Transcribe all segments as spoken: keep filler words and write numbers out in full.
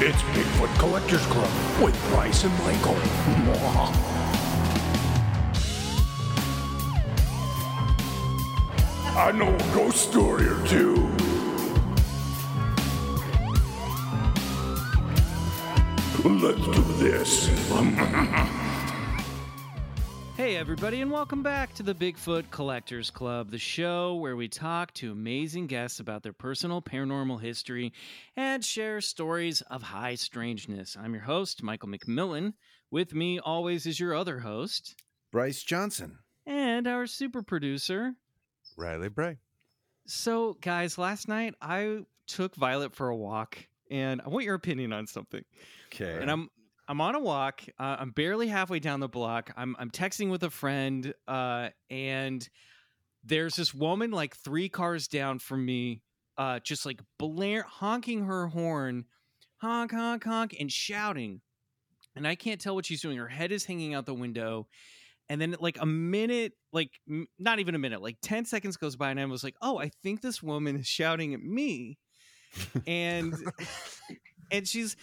It's Bigfoot Collectors Club with Bryce and Michael. I know a ghost story or two. Let's do this. Hey everybody, and welcome back to the Bigfoot Collectors Club, the show where we talk to amazing guests about their personal paranormal history and share stories of high strangeness. I'm your host, Michael McMillian. With me always is your other host, Bryce Johnson. And our super producer, Riley Bray. So guys, last night I took Violet for a walk, and I want your opinion on something. Okay. And I'm... I'm on a walk. Uh, I'm barely halfway down the block. I'm I'm texting with a friend, uh, and there's this woman like three cars down from me, uh, just like blare honking her horn, honk honk honk, and shouting. And I can't tell what she's doing. Her head is hanging out the window. And then like a minute, like m- not even a minute, like ten seconds goes by, and I was like, oh, I think this woman is shouting at me, and and she's.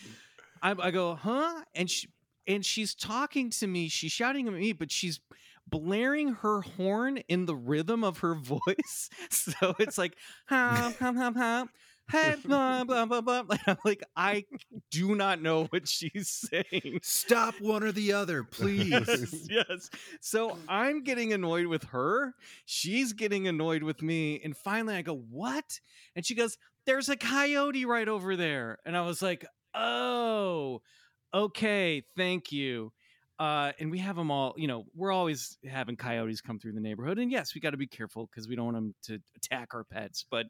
I go, huh? And she, and she's talking to me. She's shouting at me, but she's blaring her horn in the rhythm of her voice. So it's like, hum, hum, hum, hum, hey, blah, blah, blah, blah. And I'm like, I do not know what she's saying. Stop one or the other, please. Yes, yes. So I'm getting annoyed with her. She's getting annoyed with me. And finally I go, what? And she goes, there's a coyote right over there. And I was like, oh, okay, thank you. Uh, and we have them all, you know, we're always having coyotes come through the neighborhood. And yes, we got to be careful because we don't want them to attack our pets. But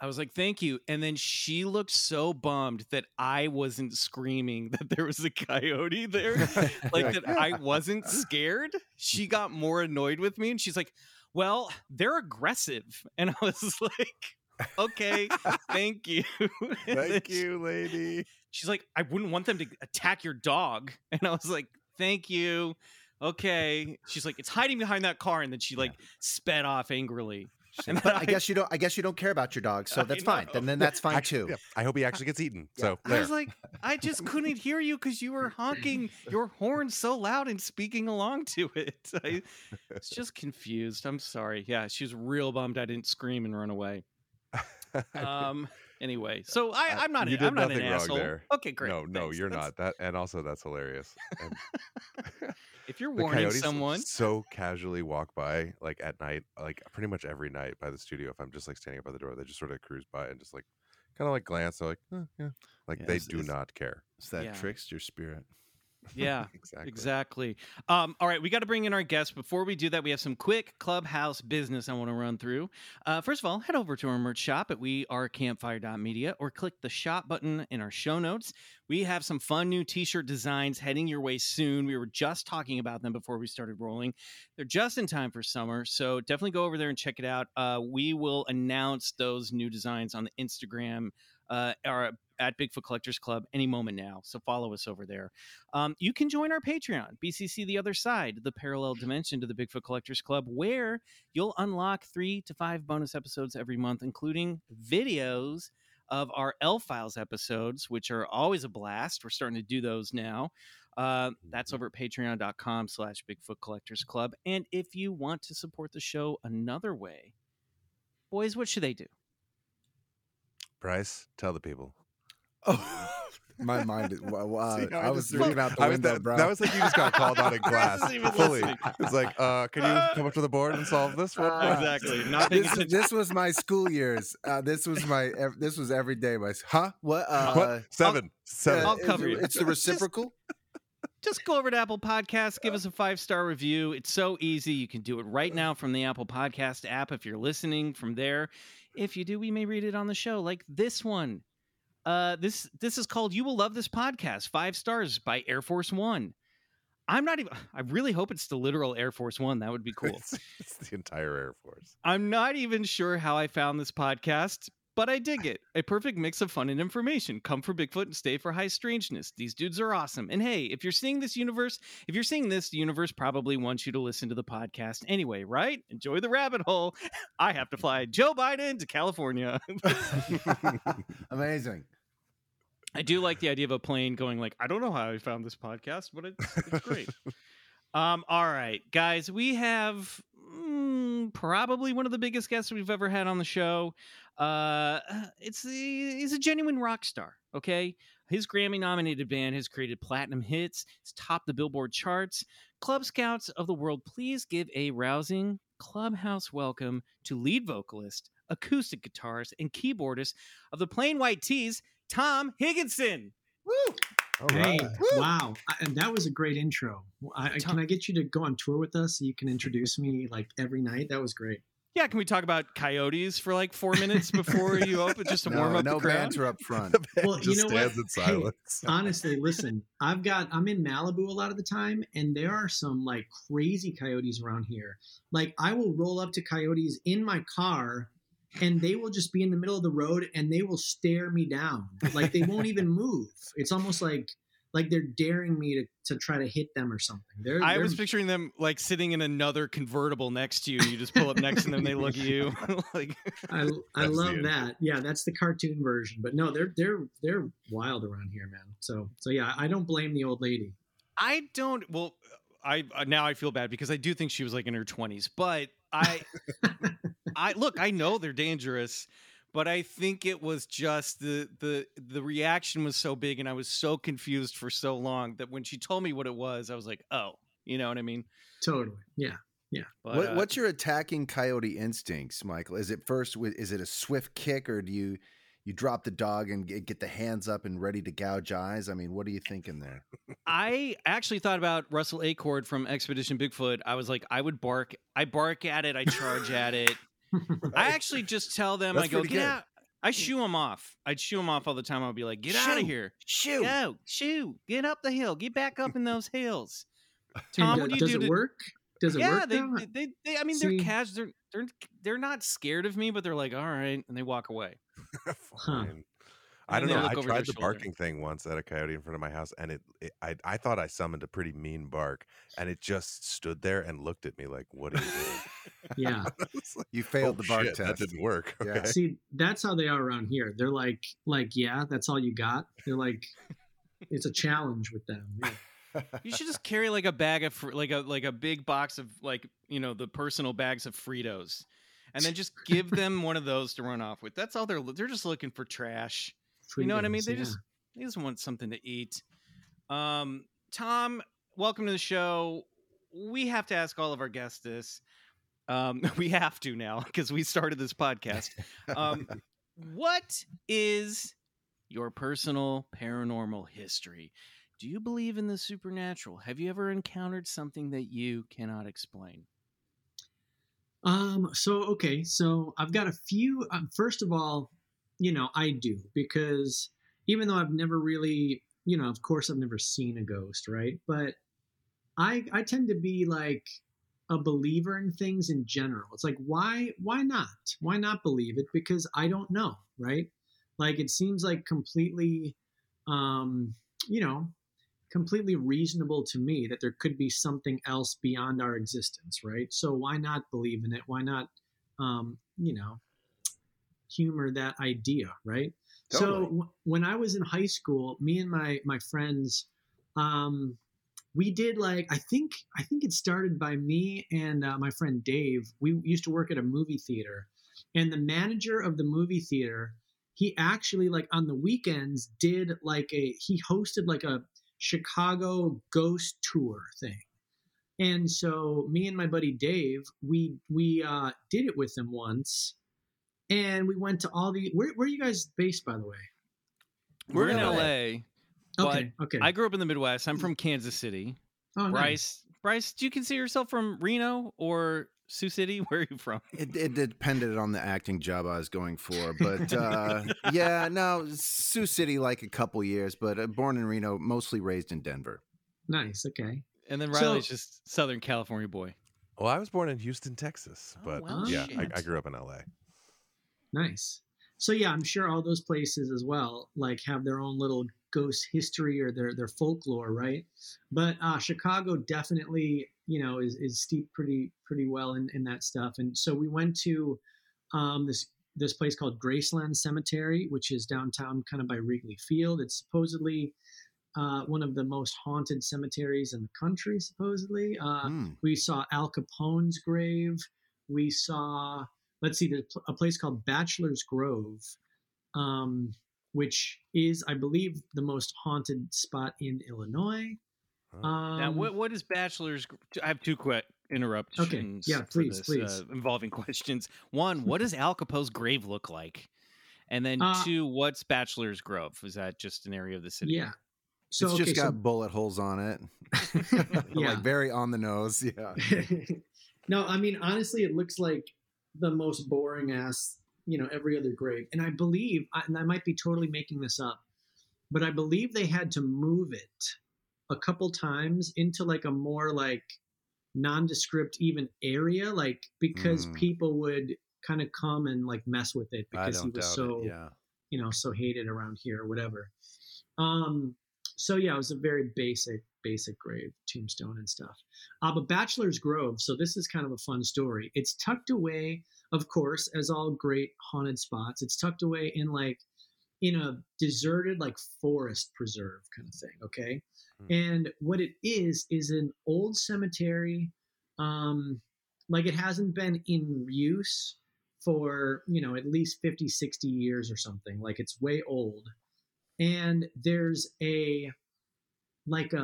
I was like, thank you. And then she looked so bummed that I wasn't screaming that there was a coyote there. Like that I wasn't scared. She got more annoyed with me. And she's like, well, they're aggressive. And I was like... Okay, thank you. Thank you, lady. She's like, I wouldn't want them to attack your dog. And I was like, thank you. Okay. She's like, it's hiding behind that car. And then she like yeah. sped off angrily. And but I, I guess you don't I guess you don't care about your dog, so that's fine. Then then that's fine actually, too. Yeah, I hope he actually gets eaten. Yeah. So there. I was like, I just couldn't hear you because you were honking your horn so loud and speaking along to it. I was just confused. I'm sorry. Yeah, she was real bummed I didn't scream and run away. um anyway so i i'm not you did i'm not nothing an asshole wrong there. Okay, great. No, no, thanks. You're that's... not that, and also that's hilarious. And if you're warning someone so casually walk by like at night, like pretty much every night by the studio, if I'm just like standing up by the door, they just sort of cruise by and just like kind of like glance. They're like, eh, yeah, like yeah, they do not care. It's that yeah. trickster spirit. Yeah, exactly. exactly. Um, all right, we got to bring in our guests. Before we do that, we have some quick clubhouse business I want to run through. Uh, first of all, head over to our merch shop at we are campfire dot media or click the shop button in our show notes. We have some fun new t-shirt designs heading your way soon. We were just talking about them before we started rolling. They're just in time for summer, so definitely go over there and check it out. Uh, we will announce those new designs on the Instagram uh, our at Bigfoot Collectors Club any moment now, so follow us over there. Um, you can join our Patreon, B C C The Other Side, the parallel dimension to the Bigfoot Collectors Club, where you'll unlock three to five bonus episodes every month, including videos of our L-Files episodes, which are always a blast. We're starting to do those now. Uh, that's over at patreon.com slash Bigfoot Collectors Club. And if you want to support the show another way, boys, what should they do? Bryce, tell the people. Oh, my mind is wow. wow. See, I, I was looking out the window, that, bro. That was like you just got called out in class. Fully, it's like, uh, can you come up to the board and solve this one? Uh, exactly. Not this, is, this was my school years. Uh, this was my. This was every day. My huh? What? Uh, what? Seven. I'll, seven. I'll cover it's, you. It's the reciprocal. Just go over to Apple Podcasts, give us a five-star review. It's so easy. You can do it right now from the Apple Podcast app if you're listening from there. If you do, we may read it on the show, like this one. Uh, this this is called You Will Love This Podcast, five stars by Air Force One. I'm not even, I really hope it's the literal Air Force One. That would be cool. It's, it's the entire Air Force. I'm not even sure how I found this podcast, but I dig it. A perfect mix of fun and information. Come for Bigfoot and stay for high strangeness. These dudes are awesome. And hey, if you're seeing this universe, if you're seeing this, the universe probably wants you to listen to the podcast anyway, right? Enjoy the rabbit hole. I have to fly Joe Biden to California. Amazing. I do like the idea of a plane going like, I don't know how I found this podcast, but it's, it's great. um, all right, guys, we have mm, probably one of the biggest guests we've ever had on the show. Uh, it's he's a genuine rock star. Okay, his Grammy-nominated band has created platinum hits. It's topped the Billboard charts. Club Scouts of the world, please give a rousing clubhouse welcome to lead vocalist, acoustic guitarist, and keyboardist of the Plain White Tees, Tom Higginson. Woo! All right. Hey, Woo! Wow, I, and that was a great intro. I, Tom, can I get you to go on tour with us so you can introduce me like every night? That was great. Yeah, can we talk about coyotes for like four minutes before you open, just to no, warm up no the crowd? No bands are up front. Well, just you know stands what? In silence. Hey, honestly, listen, I've got I'm in Malibu a lot of the time, and there are some like crazy coyotes around here. Like I will roll up to coyotes in my car, and they will just be in the middle of the road, and they will stare me down. Like they won't even move. It's almost like. Like they're daring me to, to try to hit them or something. They're, I they're... was picturing them like sitting in another convertible next to you. You just pull up next to them, they look at you. like I I love you. That. Yeah, that's the cartoon version. But no, they're they're they're wild around here, man. So so yeah, I don't blame the old lady. I don't. Well, I now I feel bad because I do think she was like in her twenties. But I I look, I know they're dangerous. But I think it was just the the the reaction was so big and I was so confused for so long that when she told me what it was, I was like, oh, you know what I mean? Totally. Yeah. Yeah. But, what, uh, what's your attacking coyote instincts, Michael? Is it first, is it a swift kick or do you, you drop the dog and get the hands up and ready to gouge eyes? I mean, what are you thinking there? I actually thought about Russell Acord from Expedition Bigfoot. I was like, I would bark. I bark at it. I charge at it. Right. I actually just tell them, that's I go, get good. Out. I shoo them off. I'd shoo them off all the time. I'll be like, get shoo, out of here. Shoo. Go, shoo. Get up the hill. Get back up in those hills. Tom, what do you does do? Does it to... work? Does it yeah, work? Yeah, they, they, they, I mean, See? They're cash. They're, they're, they're not scared of me, but they're like, all right. And they walk away. Fine. Huh. I don't know. I tried the shoulder. barking thing once at a coyote in front of my house, and it, it I, I thought I summoned a pretty mean bark, and it just stood there and looked at me like, "What are you doing?" Yeah, like, you failed oh, the bark shit, test. That didn't work. Yeah. Okay. See, that's how they are around here. They're like, like, yeah, that's all you got. They're like, it's a challenge with them. Yeah. You should just carry like a bag of like a like a big box of like you know the personal bags of Fritos, and then just give them one of those to run off with. That's all they're they're just looking for trash. You know what I mean? They yeah. just they just want something to eat. Um, Tom, welcome to the show. We have to ask all of our guests this. Um, we have to now because we started this podcast. Um, what is your personal paranormal history? Do you believe in the supernatural? Have you ever encountered something that you cannot explain? Um, so, okay. So I've got a few, um, first of all, you know, I do, because even though I've never really, you know, of course I've never seen a ghost, right? But I, I tend to be like a believer in things in general. It's like, why, why not? Why not believe it? Because I don't know, right? Like, it seems like completely, um, you know, completely reasonable to me that there could be something else beyond our existence, right? So why not believe in it? Why not, um, you know, humor that idea, right? Totally. So w- when I was in high school, me and my my friends, um, we did like, I think I think it started by me and uh, my friend Dave. We used to work at a movie theater, and the manager of the movie theater, he actually, like, on the weekends did like a, he hosted like a Chicago ghost tour thing. And so me and my buddy Dave, we we uh did it with him once, and we went to all the, where, where are you guys based, by the way? We're in L A. Okay, okay. I grew up in the Midwest. I'm from Kansas City. Oh, Bryce, nice. Bryce, do you consider yourself from Reno or Sioux City? Where are you from? It, it depended on the acting job I was going for, but uh, yeah, no, Sioux City like a couple years, but uh, born in Reno, mostly raised in Denver. Nice, okay. And then Riley's so, just Southern California boy. Well, I was born in Houston, Texas, but oh, wow, yeah, I, I grew up in L A. Nice. So yeah, I'm sure all those places as well, like, have their own little ghost history or their their folklore, right? But uh, Chicago definitely, you know, is is steeped pretty pretty well in, in that stuff. And so we went to um, this this place called Graceland Cemetery, which is downtown, kind of by Wrigley Field. It's supposedly uh, one of the most haunted cemeteries in the country. Supposedly, uh, mm. we saw Al Capone's grave. We saw, let's see, there's a place called Bachelor's Grove, um, which is, I believe, the most haunted spot in Illinois. Um, now, what what is Bachelor's? I have two quick interruptions. Okay, yeah, please, this, please. Uh, involving questions. One, what does Al Capone's grave look like? And then uh, two, what's Bachelor's Grove? Is that just an area of the city? Yeah, so it's okay, just got so... bullet holes on it. Yeah. Like very on the nose. Yeah. No, I mean, honestly, it looks like the most boring ass, you know, every other grave. And I believe, and I might be totally making this up, but I believe they had to move it a couple times into like a more like nondescript even area, like, because mm. people would kind of come and like mess with it because he was so, yeah. you know, so hated around here or whatever. Um, so yeah, it was a very basic, basic grave, tombstone and stuff. Uh, but Bachelor's Grove, so this is kind of a fun story. It's tucked away, of course, as all great haunted spots, it's tucked away in like, in a deserted like forest preserve kind of thing, okay? Mm. And what it is is an old cemetery, um, like it hasn't been in use for, you know, at least fifty, sixty years or something. Like, it's way old. And there's a, like a,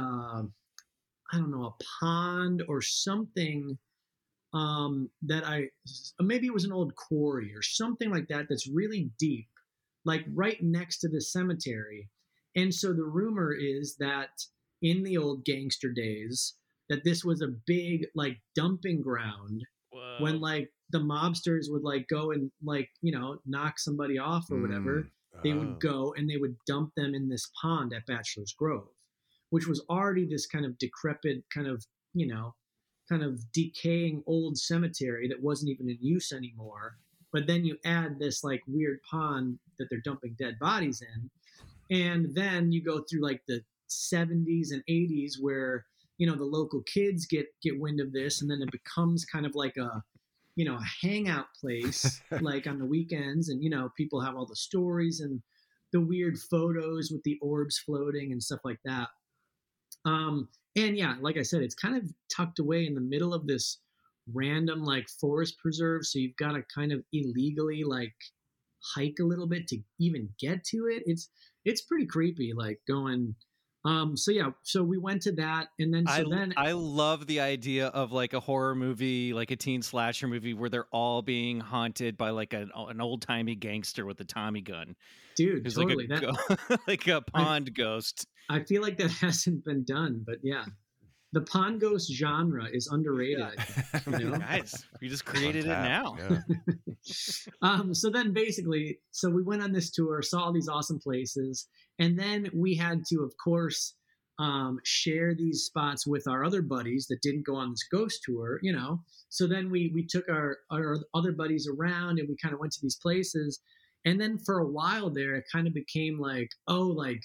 I don't know, a pond or something um, that I, maybe it was an old quarry or something like that, that's really deep, like right next to the cemetery. And so the rumor is that in the old gangster days, that this was a big like dumping ground. Whoa. When like the mobsters would like go and like, you know, knock somebody off or whatever, mm. oh. they would go and they would dump them in this pond at Bachelor's Grove, which was already this kind of decrepit kind of, you know, kind of decaying old cemetery that wasn't even in use anymore. But then you add this like weird pond that they're dumping dead bodies in. And then you go through like the seventies and eighties where, you know, the local kids get, get wind of this. And then it becomes kind of like a, you know, a hangout place, like on the weekends. And, you know, people have all the stories and the weird photos with the orbs floating and stuff like that. Um, and yeah, like I said, it's kind of tucked away in the middle of this random like forest preserve, so you've got to kind of illegally like hike a little bit to even get to it. It's it's pretty creepy, like going Um, so yeah, so we went to that, and then so I, then I love the idea of like a horror movie, like a teen slasher movie, where they're all being haunted by like an, an old timey gangster with a Tommy gun, dude. Who's totally like a, that, like a pond I, ghost. I feel like that hasn't been done, but yeah, the pond ghost genre is underrated. Yeah. I think, you know? Nice, we just created it now. Yeah. um, so then basically, so we went on this tour, saw all these awesome places. And then we had to, of course, um, share these spots with our other buddies that didn't go on this ghost tour, you know. So then we we took our, our other buddies around and we kind of went to these places. And then for a while there, it kind of became like, oh, like,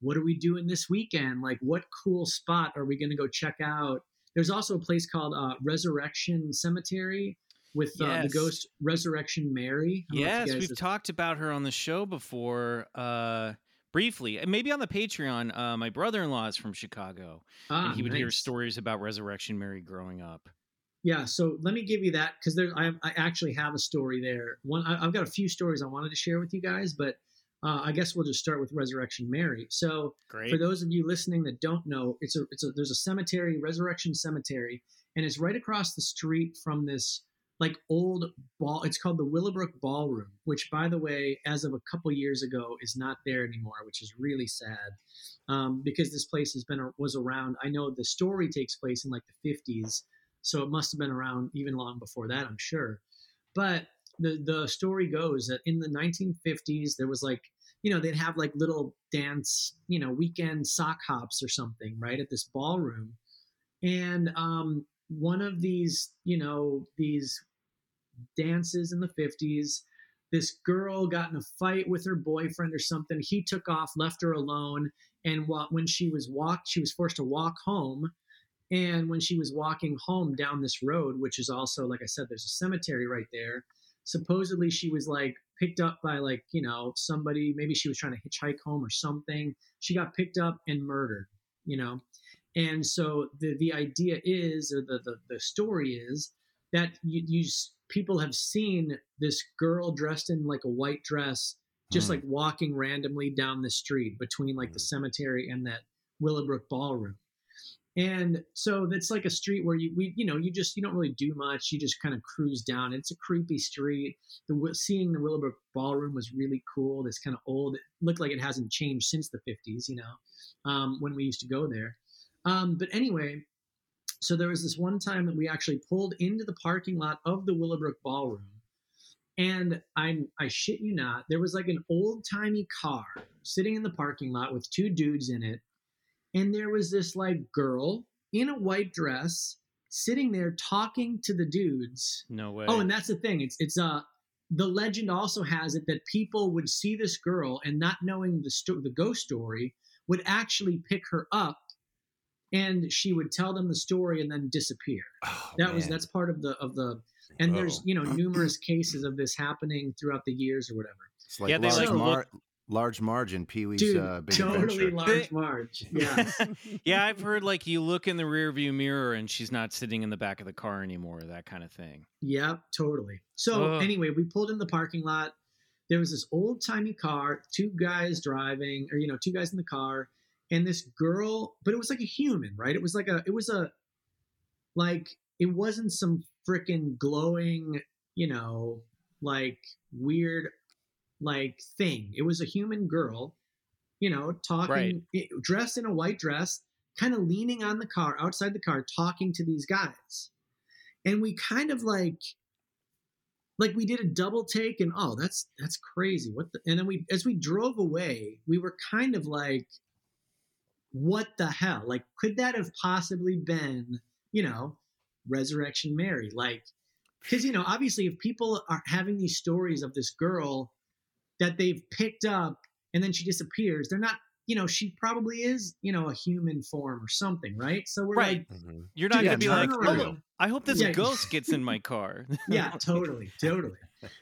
what are we doing this weekend? Like, what cool spot are we going to go check out? There's also a place called uh, Resurrection Cemetery with uh, yes. the ghost Resurrection Mary. Yes, we've have... talked about her on the show before. Uh... Briefly, and maybe on the Patreon, uh, my brother-in-law is from Chicago, ah, and he would nice. hear stories about Resurrection Mary growing up. Yeah, so let me give you that, because I, I actually have a story there. One, I, I've got a few stories I wanted to share with you guys, but uh, I guess we'll just start with Resurrection Mary. So Great. for those of you listening that don't know, it's a, it's a, there's a cemetery, Resurrection Cemetery, and it's right across the street from this like old ball, it's called the Willowbrook Ballroom, which, by the way, as of a couple years ago, is not there anymore, which is really sad, um, because this place has been was around. I know the story takes place in like the fifties, so it must have been around even long before that, I'm sure. But the the story goes that in the nineteen fifties, there was like, you know, they'd have like little dance, you know, weekend sock hops or something, right, at this ballroom, and um. one of these, you know, these dances in the fifties, this girl got in a fight with her boyfriend or something. He took off, left her alone. And when she was walked, she was forced to walk home. And when she was walking home down this road, which is also, like I said, there's a cemetery right there. Supposedly she was like picked up by like, you know, somebody, maybe she was trying to hitchhike home or something. She got picked up and murdered, you know. And so the, the idea is, or the, the, the story is, that you, you people have seen this girl dressed in like a white dress, just mm. like walking randomly down the street between like mm. the cemetery and that Willowbrook Ballroom. And so that's like a street where you, we, you know, you just, you don't really do much. You just kind of cruise down. It's a creepy street. The seeing the Willowbrook Ballroom was really cool. It's kind of old. It looked like it hasn't changed since the fifties, you know, um, when we used to go there. Um, but anyway, so there was this one time that we actually pulled into the parking lot of the Willowbrook Ballroom, and I'm, I shit you not, there was like an old timey car sitting in the parking lot with two dudes in it. And there was this like girl in a white dress sitting there talking to the dudes. No way. Oh, and that's the thing. It's, it's, uh, the legend also has it that people would see this girl and, not knowing the sto- the ghost story, would actually pick her up. And she would tell them the story and then disappear. Oh, that man. was that's part of the of the and oh. there's, you know, numerous cases of this happening throughout the years or whatever. It's like, yeah, large, like mar- large Marge in Pee Wee's uh, Big Adventure. Dude, totally Large Marge. Yeah, yeah. I've heard like you look in the rearview mirror and she's not sitting in the back of the car anymore. That kind of thing. Yeah, totally. So oh. anyway, we pulled in the parking lot. There was this old timey car, two guys driving, or you know, two guys in the car. And this girl, but it was like a human, right? It was like a, it was a, like, it wasn't some freaking glowing, you know, like weird, like thing. It was a human girl, you know, talking, right. dressed in a white dress, kind of leaning on the car, outside the car, talking to these guys. And we kind of like, like we did a double take and, oh, that's, that's crazy. What the, and then we, as we drove away, we were kind of like, what the hell? Like, could that have possibly been, you know, Resurrection Mary? Like, because, you know, obviously if people are having these stories of this girl that they've picked up and then she disappears, they're not, you know, she probably is, you know, a human form or something, right? So we're right. like, mm-hmm. you're not going to be like, oh, I hope this yeah. ghost gets in my car. yeah, totally, totally.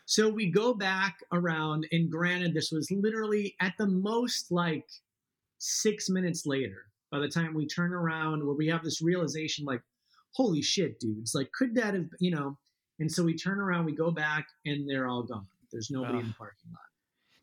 So we go back around, and granted, this was literally at the most like six minutes later, by the time we turn around, where we have this realization, like, holy shit, dudes, like, could that have, you know? And so we turn around, we go back, and they're all gone. There's nobody oh. in the parking lot.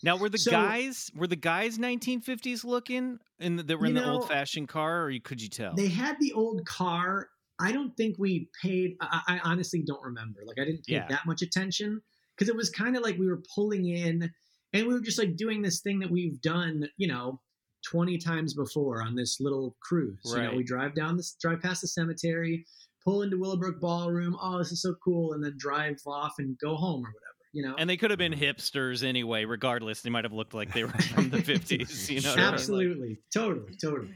Now, were the so, guys were the guys nineteen fifties looking, and they were in the know, old-fashioned car, or could you tell? They had the old car. I don't think we paid. I, I honestly don't remember. Like, I didn't pay yeah. that much attention, because it was kind of like we were pulling in, and we were just like doing this thing that we've done, you know, twenty times before on this little cruise. Right. You know, we drive down this, drive past the cemetery, pull into Willowbrook Ballroom. Oh, this is so cool, and then drive off and go home or whatever. You know, and they could have been hipsters anyway. Regardless, they might have looked like they were from the fifties. You know, absolutely, I mean? like, totally, totally.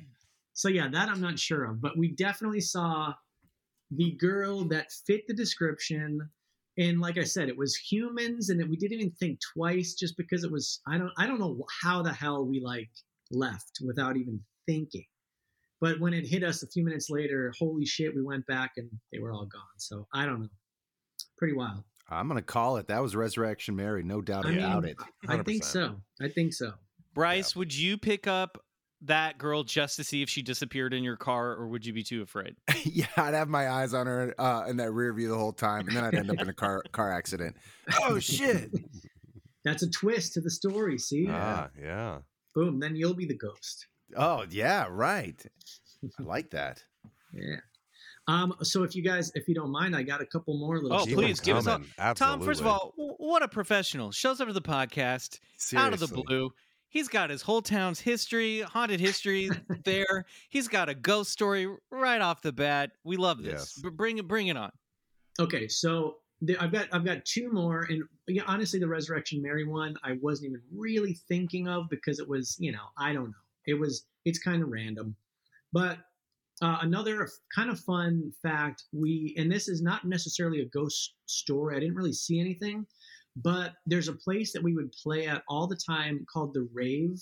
So yeah, that I'm not sure of, but we definitely saw the girl that fit the description. And like I said, it was humans, and it, we didn't even think twice, just because it was. I don't, I don't know how the hell we like left without even thinking. But when it hit us a few minutes later, holy shit, we went back and they were all gone. So I don't know. Pretty wild. I'm going to call it. That was Resurrection Mary. No doubt I about mean, it. one hundred percent. I think so. I think so. Bryce, yeah. would you pick up that girl just to see if she disappeared in your car, or would you be too afraid? Yeah, I'd have my eyes on her uh, in that rear view the whole time, and then I'd end up in a car car accident. Oh, shit. That's a twist to the story, see? Ah, yeah. yeah. Boom, then you'll be the ghost. Oh, yeah, right. I like that. Yeah. Um, so if you guys, if you don't mind, I got a couple more little. Oh, please give us all. Absolutely. Tom, first of all, w- what a professional. Shows up to the podcast. Seriously. Out of the blue. He's got his whole town's history, haunted history there. He's got a ghost story right off the bat. We love this. Yes. B- bring it, bring it on. Okay. So the, I've got, I've got two more, and yeah, honestly, the Resurrection Mary one, I wasn't even really thinking of, because it was, you know, I don't know. It was, it's kind of random, but Uh, another f- kind of fun fact, we, and this is not necessarily a ghost story, I didn't really see anything, but there's a place that we would play at all the time called the Rave,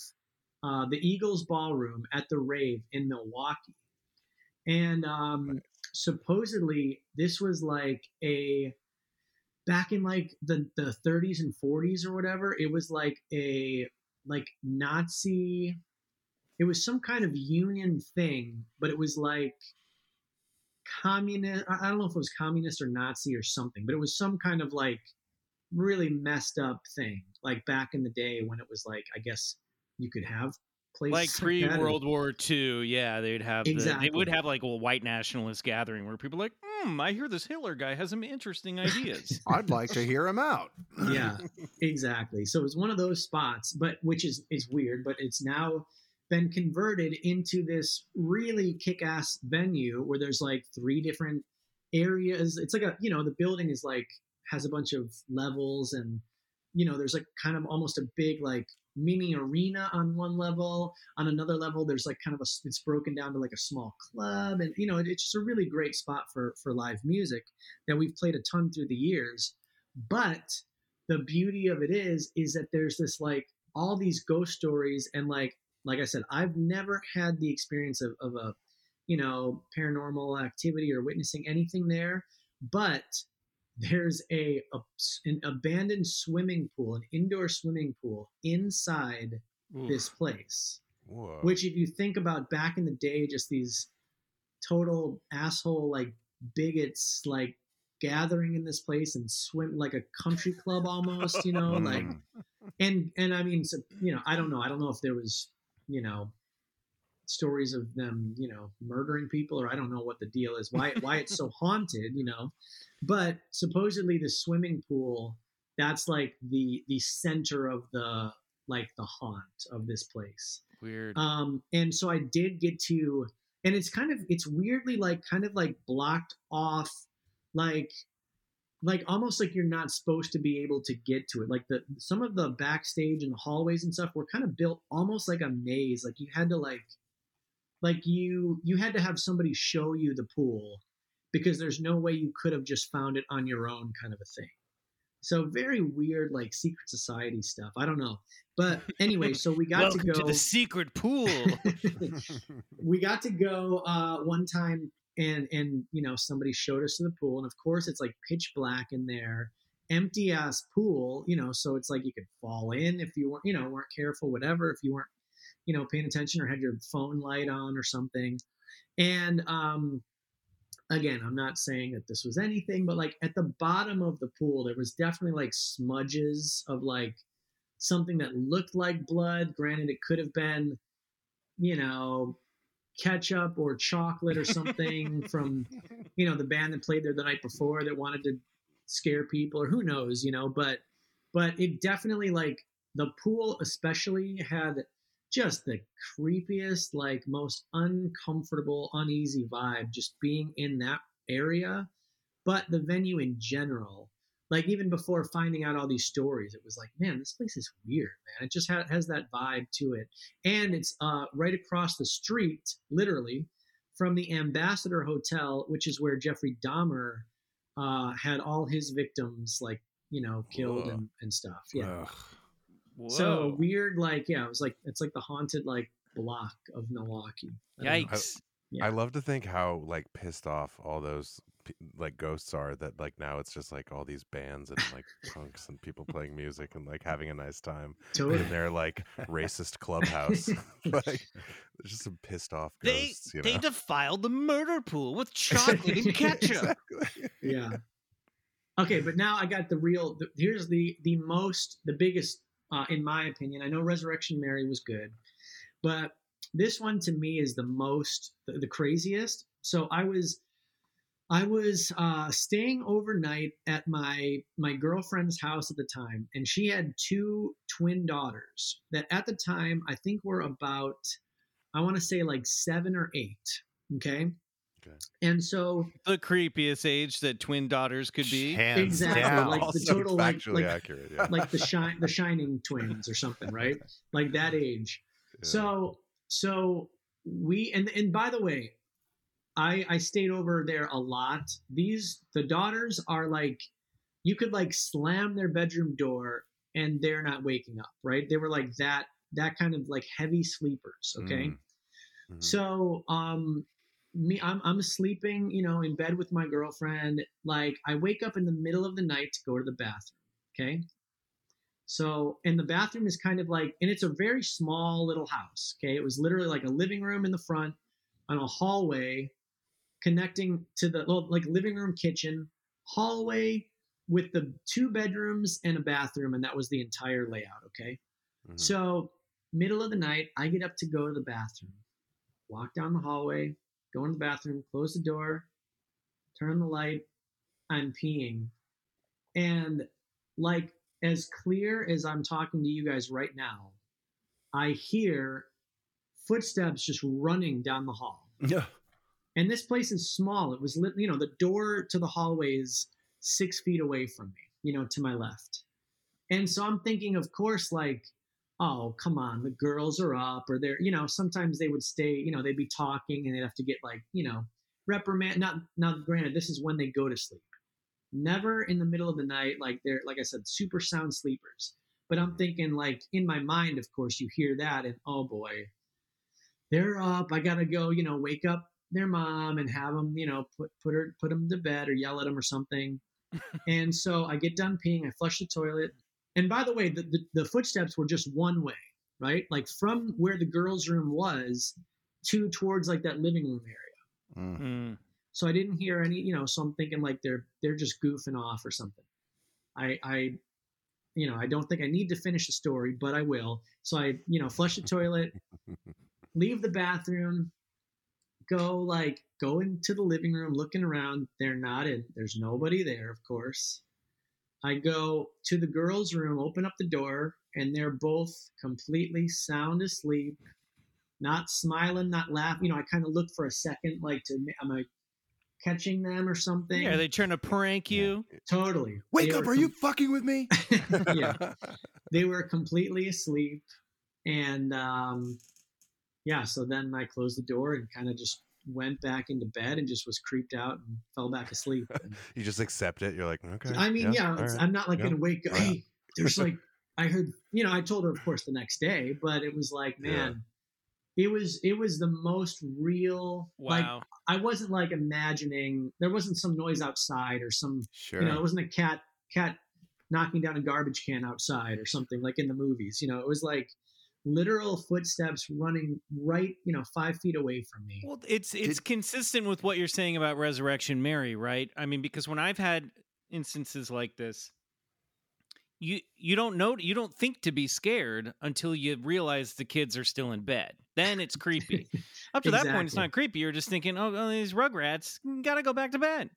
uh, the Eagles Ballroom at the Rave in Milwaukee. And um, right. supposedly this was like a, back in like the, the thirties and forties or whatever, it was like a, like Nazi... It was some kind of union thing, but it was like communist. I don't know if it was communist or Nazi or something, but it was some kind of like really messed up thing. Like back in the day when it was like, I guess you could have places like pre like World War Two. Yeah, they'd have exactly. the, they would have like a white nationalist gathering where people are like, hmm, I hear this Hitler guy has some interesting ideas. I'd like to hear him out. Yeah, exactly. So it was one of those spots, but which is is weird, but it's now been converted into this really kick-ass venue where there's like three different areas. It's like a, you know, the building is like, has a bunch of levels, and, you know, there's like kind of almost a big like mini arena on one level. On another level, there's like kind of a, it's broken down to like a small club, and, you know, it, it's just a really great spot for, for live music that we've played a ton through the years. But the beauty of it is, is that there's this like all these ghost stories, and like, Like I said, I've never had the experience of, of a, you know, paranormal activity or witnessing anything there, but there's a, a an abandoned swimming pool, an indoor swimming pool inside Ooh. This place, Whoa. Which if you think about back in the day, just these total asshole, like bigots, like gathering in this place and swim like a country club almost, you know, like, and, and I mean, so, you know, I don't know. I don't know if there was, you know, stories of them, you know, murdering people, or I don't know what the deal is, why, why it's so haunted, you know, but supposedly the swimming pool, that's like the, the center of the, like the haunt of this place. Weird. Um, and so I did get to, and it's kind of, it's weirdly like, kind of like blocked off, like, like almost like you're not supposed to be able to get to it. Like the, some of the backstage and the hallways and stuff were kind of built almost like a maze. Like you had to like, like you, you had to have somebody show you the pool, because there's no way you could have just found it on your own, kind of a thing. So very weird, like secret society stuff. I don't know. But anyway, so we got Welcome to go to the secret pool. We got to go uh, one time, And, and, you know, somebody showed us to the pool, and of course it's like pitch black in there, empty ass pool, you know, so it's like you could fall in if you weren't, you know, weren't careful, whatever, if you weren't, you know, paying attention or had your phone light on or something. And, um, again, I'm not saying that this was anything, but like at the bottom of the pool, there was definitely like smudges of like something that looked like blood. Granted, it could have been, you know, ketchup or chocolate or something from, you know, the band that played there the night before that wanted to scare people, or who knows, you know, but, but it definitely, like, the pool especially had just the creepiest, like, most uncomfortable, uneasy vibe, just being in that area. But the venue in general, like, even before finding out all these stories, it was like, man, this place is weird, man. It just ha- has that vibe to it. And it's uh, right across the street, literally, from the Ambassador Hotel, which is where Jeffrey Dahmer uh, had all his victims, like, you know, killed and, and stuff. Yeah. Whoa. So weird, like, yeah, it was like, it's like the haunted, like, block of Milwaukee. I Yikes. I, yeah. I love to think how, like, pissed off all those, like, ghosts are that, like, now it's just like all these bands and, like, punks and people playing music and, like, having a nice time totally. in their, like, racist clubhouse. Like, just some pissed off ghosts. They, you know? They defiled the murder pool with chocolate and ketchup. Exactly. Yeah. Okay, but now I got the real. The, here's the the most, the biggest, uh, in my opinion. I know Resurrection Mary was good, but this one to me is the most, the, the craziest. So I was. I was uh, staying overnight at my my girlfriend's house at the time, and she had two twin daughters that at the time I think were about, I want to say like seven or eight, okay? Okay. And so... The creepiest age that twin daughters could be. Exactly. Down. Like the total... Like, like, accurate, yeah. Like the, shi- the Shining twins or something, right? Like that age. Yeah. So so we... And, and by the way... I, I stayed over there a lot. These, the daughters are like, you could like slam their bedroom door and they're not waking up, right? They were like that, that kind of like heavy sleepers. Okay. Mm-hmm. So, um, me, I'm, I'm sleeping, you know, in bed with my girlfriend. Like I wake up in the middle of the night to go to the bathroom. Okay. So, and the bathroom is kind of like, and it's a very small little house. Okay. It was literally like a living room in the front on a hallway, connecting to the like living room, kitchen, hallway with the two bedrooms and a bathroom. And that was the entire layout. Okay. Mm-hmm. So middle of the night, I get up to go to the bathroom, walk down the hallway, go in the bathroom, close the door, turn on the light. I'm peeing. And like, as clear as I'm talking to you guys right now, I hear footsteps just running down the hall. Yeah. And this place is small. It was, lit, you know, the door to the hallway is six feet away from me, you know, to my left. And so I'm thinking, of course, like, oh, come on, the girls are up, or they're, you know, sometimes they would stay, you know, they'd be talking and they'd have to get like, you know, reprimand. Not, now, granted, this is when they go to sleep. Never in the middle of the night, like they're, like I said, super sound sleepers. But I'm thinking, like, in my mind, of course, you hear that and, oh boy, they're up. I got to go, you know, wake up their mom and have them, you know, put, put her, put them to bed or yell at them or something. And so I get done peeing, I flush the toilet. And by the way, the, the, the footsteps were just one way, right? Like from where the girls' room was to towards like that living room area. Mm-hmm. So I didn't hear any, you know, so I'm thinking like they're, they're just goofing off or something. I, I, you know, I don't think I need to finish the story, but I will. So I, you know, flush the toilet, leave the bathroom, go like go into the living room, looking around. They're not in. There's nobody there, of course. I go to the girls' room, open up the door, and they're both completely sound asleep, not smiling, not laughing. You know, I kind of look for a second, like, to am I catching them or something? Yeah, are they trying to prank you? Yeah, totally. Wake they up! Are com- you fucking with me? Yeah, they were completely asleep, and um. Yeah, so then I closed the door and kind of just went back into bed and just was creeped out and fell back asleep. And you just accept it. You're like, okay. I mean, yeah, yeah right. I'm not like yeah. going to wake up. Yeah. Hey, there's like, I heard, you know, I told her, of course, the next day, but it was like, man, yeah. it was it was the most real. Wow. Like, I wasn't like imagining, there wasn't some noise outside or some, sure. you know, it wasn't a cat cat knocking down a garbage can outside or something like in the movies. You know, it was like literal footsteps running right, you know, five feet away from me. Well, it's it's Did- consistent with what you're saying about Resurrection Mary, right? I mean, because when I've had instances like this, you you don't know, you don't think to be scared until you realize the kids are still in bed. Then it's creepy. Up to exactly. that point, it's not creepy. You're just thinking, oh, oh these Rugrats gotta go back to bed.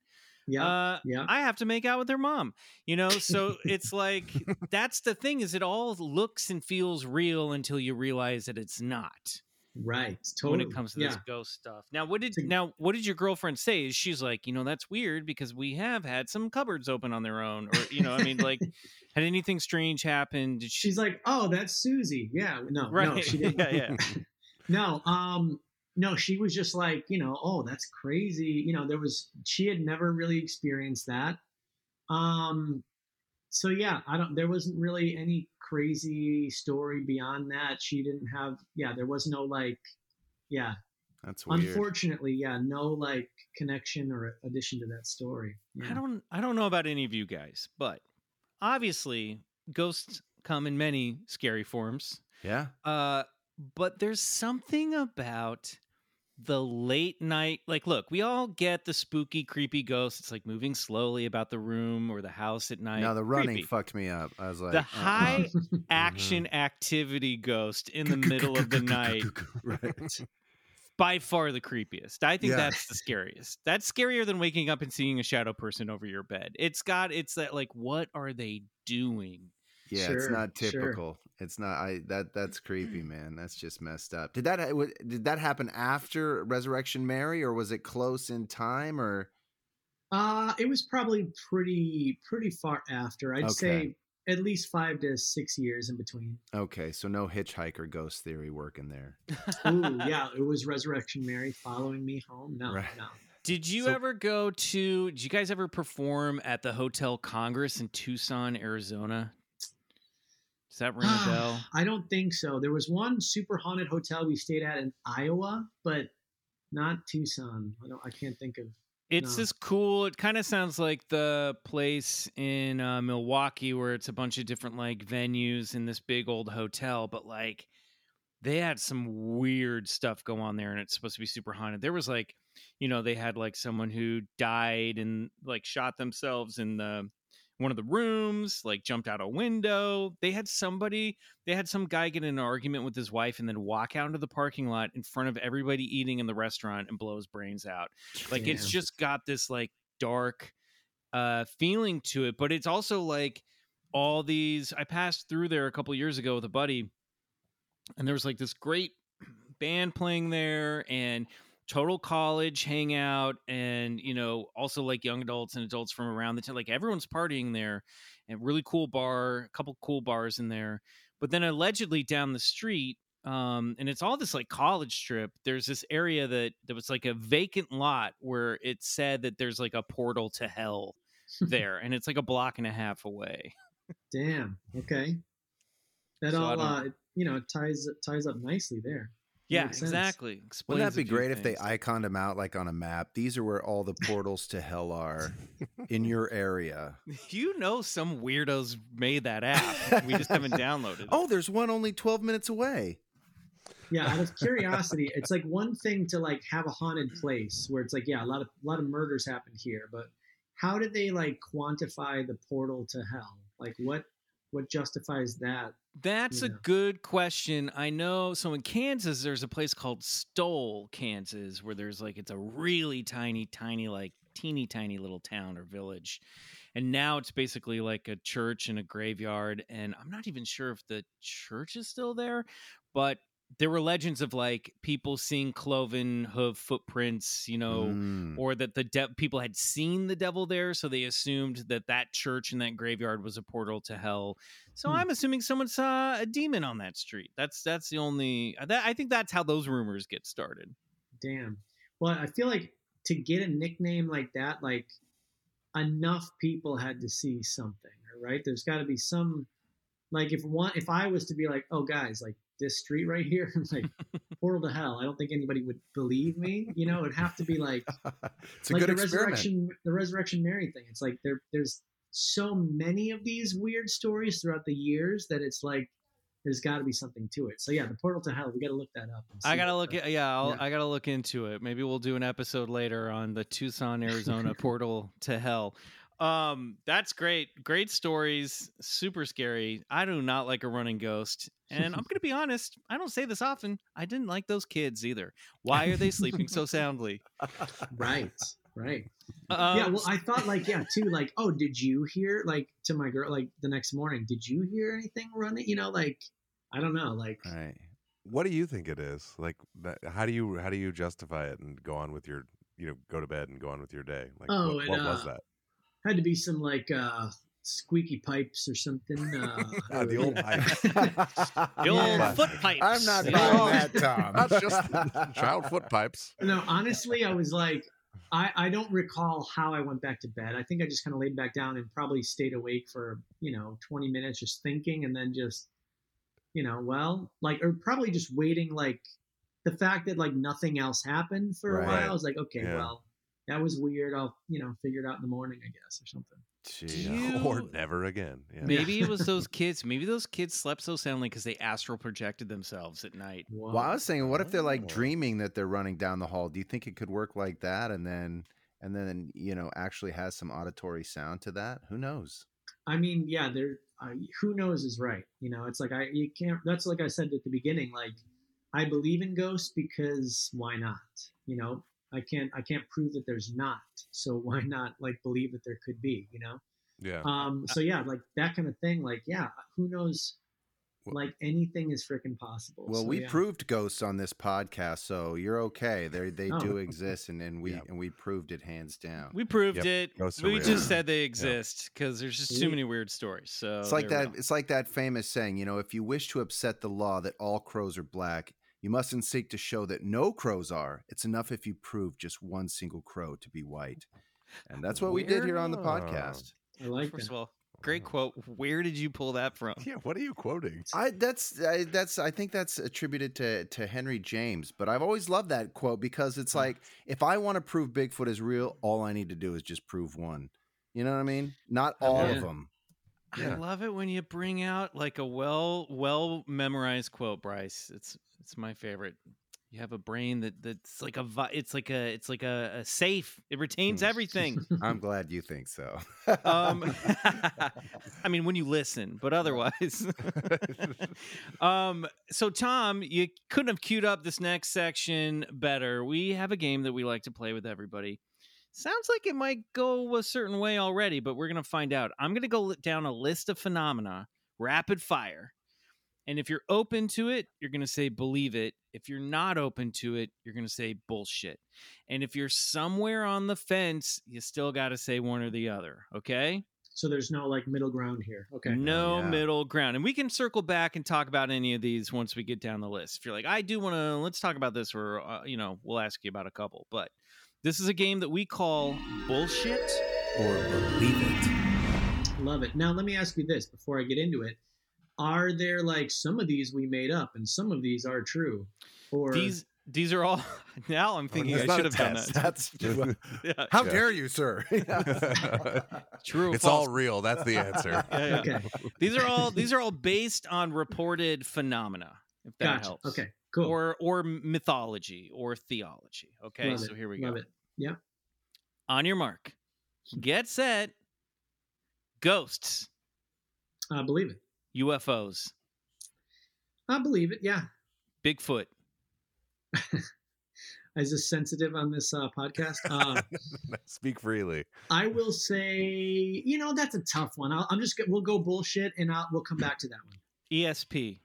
Yeah, uh, yeah. I have to make out with their mom, you know? So it's like, that's the thing, is it all looks and feels real until you realize that it's not. Right. Totally. When it comes to yeah. this ghost stuff. Now, what did, now, what did your girlfriend say? Is she's like, you know, that's weird because we have had some cupboards open on their own, or, you know, I mean, like, had anything strange happened? Did she... She's like, oh, that's Susie. Yeah. No, right. no, she didn't. yeah, yeah. no, um, No, she was just like, you know, oh, that's crazy. You know, there was, she had never really experienced that. Um, so yeah, I don't, there wasn't really any crazy story beyond that. She didn't have, yeah, there was no like, yeah. That's weird. Unfortunately, yeah, no like connection or addition to that story. Yeah. I don't, I don't know about any of you guys, but obviously ghosts come in many scary forms. Yeah. Uh, but there's something about the late night, like, look, we all get the spooky, creepy ghost. It's like moving slowly about the room or the house at night. No, the running creepy. Fucked me up. I was like, the oh, high oh. action activity ghost in the middle of the night. Right. By far the creepiest. I think yeah. that's the scariest. That's scarier than waking up and seeing a shadow person over your bed. It's got, it's that like, what are they doing? Yeah, sure, it's not typical. Sure. It's not. I that that's creepy, man. That's just messed up. Did that did that happen after Resurrection Mary, or was it close in time? Or uh, it was probably pretty pretty far after. I'd okay. say at least five to six years in between. Okay, so no hitchhiker ghost theory working there. Ooh, yeah, it was Resurrection Mary following me home. No, right. no. Did you so, ever go to? Did you guys ever perform at the Hotel Congress in Tucson, Arizona? Does that ring a bell? I don't think so. There was one super haunted hotel we stayed at in Iowa, but not Tucson. I don't. I can't think of. It's no. this cool. It kind of sounds like the place in uh, Milwaukee where it's a bunch of different like venues in this big old hotel, but like they had some weird stuff go on there, and it's supposed to be super haunted. There was like, you know, they had like someone who died and like shot themselves in the. One of the rooms, like jumped out a window. They had somebody, they had some guy get in an argument with his wife and then walk out into the parking lot in front of everybody eating in the restaurant and blow his brains out. Like Damn. It's just got this like dark uh, feeling to it, but it's also like all these, I passed through there a couple years ago with a buddy and there was like this great band playing there and total college hangout and, you know, also like young adults and adults from around the town, like everyone's partying there and really cool bar, a couple cool bars in there. But then allegedly down the street, um, and it's all this like college strip, there's this area that there was like a vacant lot where it said that there's like a portal to hell there and it's like a block and a half away. Damn. Okay. That so all, uh, you know, ties, ties up nicely there. Yeah, exactly. Explains Wouldn't that be great things. If they iconed them out like on a map? These are where all the portals to hell are in your area. You know, some weirdos made that app. We just haven't downloaded it. Oh, there's one only twelve minutes away. Yeah, out of curiosity, it's like one thing to like have a haunted place where it's like, yeah, a lot of a lot of murders happened here, but how did they like quantify the portal to hell? Like what what justifies that? That's yeah. a good question. I know. So in Kansas, there's a place called Stoll, Kansas, where there's like, it's a really tiny, tiny, like teeny tiny little town or village. And now it's basically like a church and a graveyard. And I'm not even sure if the church is still there, but there were legends of like people seeing cloven hoof footprints, you know, mm. or that the de- people had seen the devil there. So they assumed that that church and that graveyard was a portal to hell. So mm. I'm assuming someone saw a demon on that street. That's, that's the only, that, I think that's how those rumors get started. Damn. Well, I feel like to get a nickname like that, like enough people had to see something, right? There's gotta be some, like if one, if I was to be like, oh guys, like, this street right here, like portal to hell. I don't think anybody would believe me. You know, it'd have to be like, it's a like good the experiment. Resurrection, the Resurrection Mary thing. It's like there, there's so many of these weird stories throughout the years that it's like there's got to be something to it. So yeah, the portal to hell. We got to look that up. I gotta look at yeah, I'll, yeah. I gotta look into it. Maybe we'll do an episode later on the Tucson, Arizona portal to hell. Um, that's great. Great stories. Super scary. I do not like a running ghost. And I'm going to be honest. I don't say this often. I didn't like those kids either. Why are they sleeping so soundly? Right. Right. Um, yeah. Well, I thought like, yeah, too, like, oh, did you hear, like, to my girl, like the next morning, did you hear anything running? You know, like, I don't know. Like, right. What do you think it is? Like, how do you, how do you justify it and go on with your, you know, go to bed and go on with your day? Like, oh, what, and, what uh, was that? Had to be some like uh, squeaky pipes or something. Uh, oh, the old pipes. The old yeah. foot pipes. I'm not buying that, Tom. That's just child foot pipes. No, honestly, I was like, I, I don't recall how I went back to bed. I think I just kind of laid back down and probably stayed awake for, you know, twenty minutes just thinking, and then just, you know, well, like, or probably just waiting, like the fact that like nothing else happened for right. a while. I was like, okay, yeah. well. That was weird. I'll, you know, figure it out in the morning, I guess, or something. Jeez. You... Or never again. Yeah. Maybe it was those kids. Maybe those kids slept so soundly because they astral projected themselves at night. Whoa. Well, I was saying, what if they're like dreaming that they're running down the hall? Do you think it could work like that? And then, and then, you know, actually has some auditory sound to that? Who knows? I mean, yeah, there. Uh, who knows is right. You know, it's like I, you can't. That's like I said at the beginning. Like, I believe in ghosts because why not? You know. I can't, I can't prove that there's not. So why not like believe that there could be, you know? Yeah. Um, so yeah, like that kind of thing. Like, yeah, who knows? Well, like anything is freaking possible. Well, so, we yeah. proved ghosts on this podcast, so you're okay. They they oh. do exist. And then we, yeah. and we proved it hands down. We proved yep. it. Ghosts we just real. said they exist because yeah. there's just too many weird stories. So it's like that. It's like that famous saying, you know, if you wish to upset the law that all crows are black, you mustn't seek to show that no crows are. It's enough if you prove just one single crow to be white. And that's what where? we did here on the podcast. I like First that. of all, great quote. Where did you pull that from? Yeah, what are you quoting? I that's I, that's I think that's attributed to to Henry James, but I've always loved that quote because it's like, if I want to prove Bigfoot is real, all I need to do is just prove one. You know what I mean? Not all yeah. of them. Yeah. I love it when you bring out like a well, well memorized quote, Bryce. It's it's my favorite. You have a brain that that's like a it's like a it's like a, a safe. It retains everything. I'm glad you think so. um, I mean, when you listen, but otherwise. um, so Tom, you couldn't have queued up this next section better. We have a game that we like to play with everybody. Sounds like it might go a certain way already, but we're going to find out. I'm going to go down a list of phenomena, rapid fire. And if you're open to it, you're going to say believe it. If you're not open to it, you're going to say bullshit. And if you're somewhere on the fence, you still got to say one or the other. Okay? So there's no like middle ground here. Okay. No yeah. middle ground. And we can circle back and talk about any of these once we get down the list. If you're like, I do want to, let's talk about this, or, uh, you know, we'll ask you about a couple, but... This is a game that we call bullshit or believe it. Love it. Now, let me ask you this before I get into it. Are there like some of these we made up and some of these are true? Or these these are all now I'm thinking oh, I should have done that. That's yeah. How yeah. dare you, sir? True. It's false. All real. That's the answer. yeah, yeah. Okay. These are all these are all based on reported phenomena. If that gotcha. helps. Okay. Cool. Or or mythology or theology. Okay, Love so it. here we Love go. It. Yeah. On your mark, get set. Ghosts. I believe it. U F Os. I believe it. Yeah. Bigfoot. Is this sensitive on this uh, podcast? Uh, Speak freely. I will say, you know, that's a tough one. I'll, I'm just we'll go bullshit and I'll, we'll come back to that one. E S P.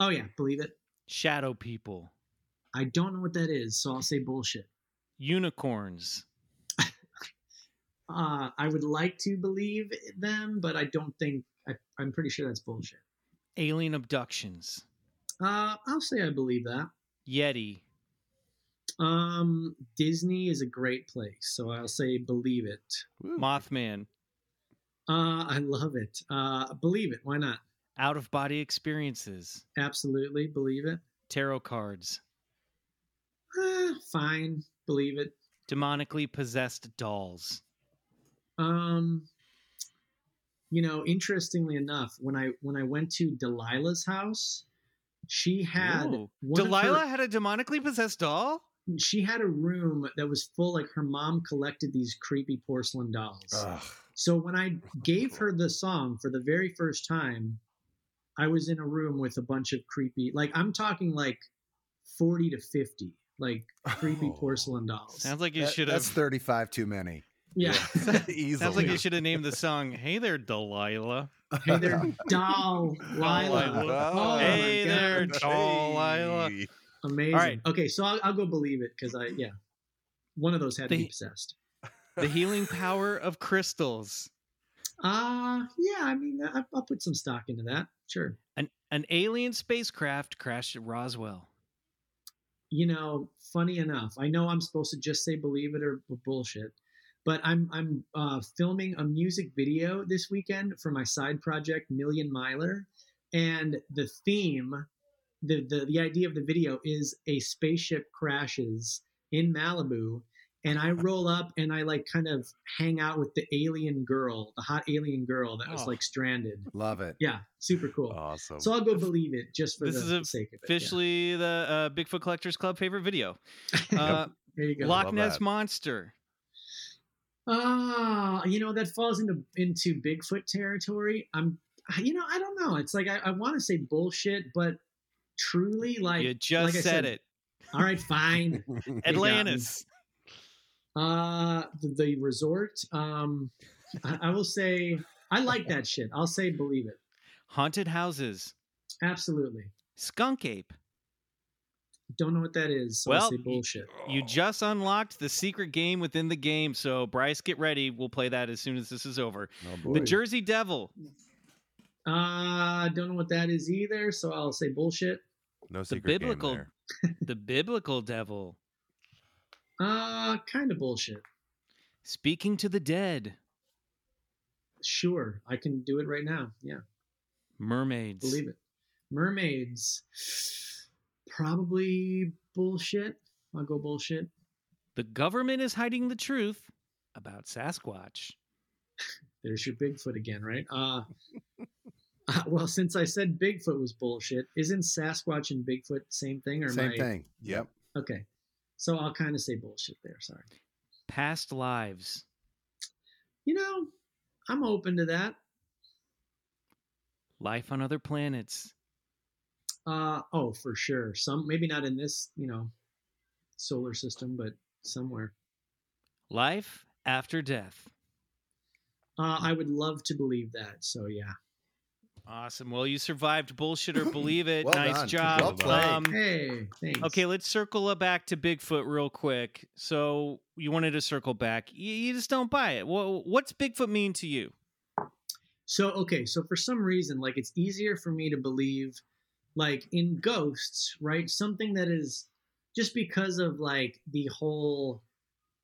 Oh yeah, believe it. Shadow people. I don't know what that is, so I'll say bullshit. Unicorns. uh, I would like to believe them, but I don't think... I, I'm pretty sure that's bullshit. Alien abductions. Uh, I'll say I believe that. Yeti. Um, Disney is a great place, so I'll say believe it. Ooh. Mothman. Uh, I love it. Uh, believe it. Why not? Out-of-body experiences. Absolutely. Believe it. Tarot cards. Ah, fine. Believe it. Demonically possessed dolls. Um, you know, interestingly enough, when I when I went to Delilah's house, she had... Whoa. Delilah her... had a demonically possessed doll? she had a room that was full, like her mom collected these creepy porcelain dolls. Ugh. So when I gave her the song for the very first time, I was in a room with a bunch of creepy, like I'm talking like forty to fifty, like creepy oh. porcelain dolls. Sounds like you that, should have. That's thirty-five too many. Yeah. yeah. Sounds like you should have named the song, Hey There, Delilah. Hey there, Dahlia. Oh, hey there, Dahlia. Amazing. All right. Okay, so I'll, I'll go believe it because I, yeah, one of those had the, to be possessed. The healing power of crystals. Uh, yeah, I mean, I, I'll put some stock into that. Sure. An an alien spacecraft crashed at Roswell. You know, funny enough, I know I'm supposed to just say believe it or bullshit, but I'm I'm uh, filming a music video this weekend for my side project, Million Miler, and the theme. The, the the idea of the video is a spaceship crashes in Malibu, and I roll up and I like kind of hang out with the alien girl, the hot alien girl that was oh, like stranded. Love it. Yeah, super cool. Awesome. So I'll go believe it just for this the is sake of it. This is officially yeah. the uh, Bigfoot Collectors Club favorite video. Uh, there you go. Loch Ness Monster. Ah, uh, you know, that falls into into Bigfoot territory. I'm, you know, I don't know. It's like I, I want to say bullshit, but truly, like you just like said, said it. All right, fine. Atlantis, uh, the, the resort. Um, I, I will say I like that shit. I'll say believe it. Haunted houses, absolutely. Skunk ape. Don't know what that is. So well, I'll say bullshit. You just unlocked the secret game within the game. So Bryce, get ready. We'll play that as soon as this is over. Oh, the Jersey Devil. Uh, don't know what that is either, so I'll say bullshit. No secret the biblical, game there. The biblical devil. Uh, kind of bullshit. Speaking to the dead. Sure, I can do it right now. Yeah. Mermaids. Believe it. Mermaids. Probably bullshit. I'll go bullshit. The government is hiding the truth about Sasquatch. There's your Bigfoot again, right? Uh, uh, well, since I said Bigfoot was bullshit, isn't Sasquatch and Bigfoot same thing? Or same I... thing. Yep. Okay. So I'll kind of say bullshit there. Sorry. Past lives. You know, I'm open to that. Life on other planets. Uh, oh, for sure. Some, maybe not in this, you know, solar system, but somewhere. Life after death. Uh, I would love to believe that. So, yeah. Awesome. Well, you survived bullshit or believe it. well nice done. job. Well um, hey, thanks. Okay, let's circle back to Bigfoot real quick. So you wanted to circle back. You, you just don't buy it. Well, what's Bigfoot mean to you? So, okay. So for some reason, like it's easier for me to believe like in ghosts, right? Something that is just because of like the whole...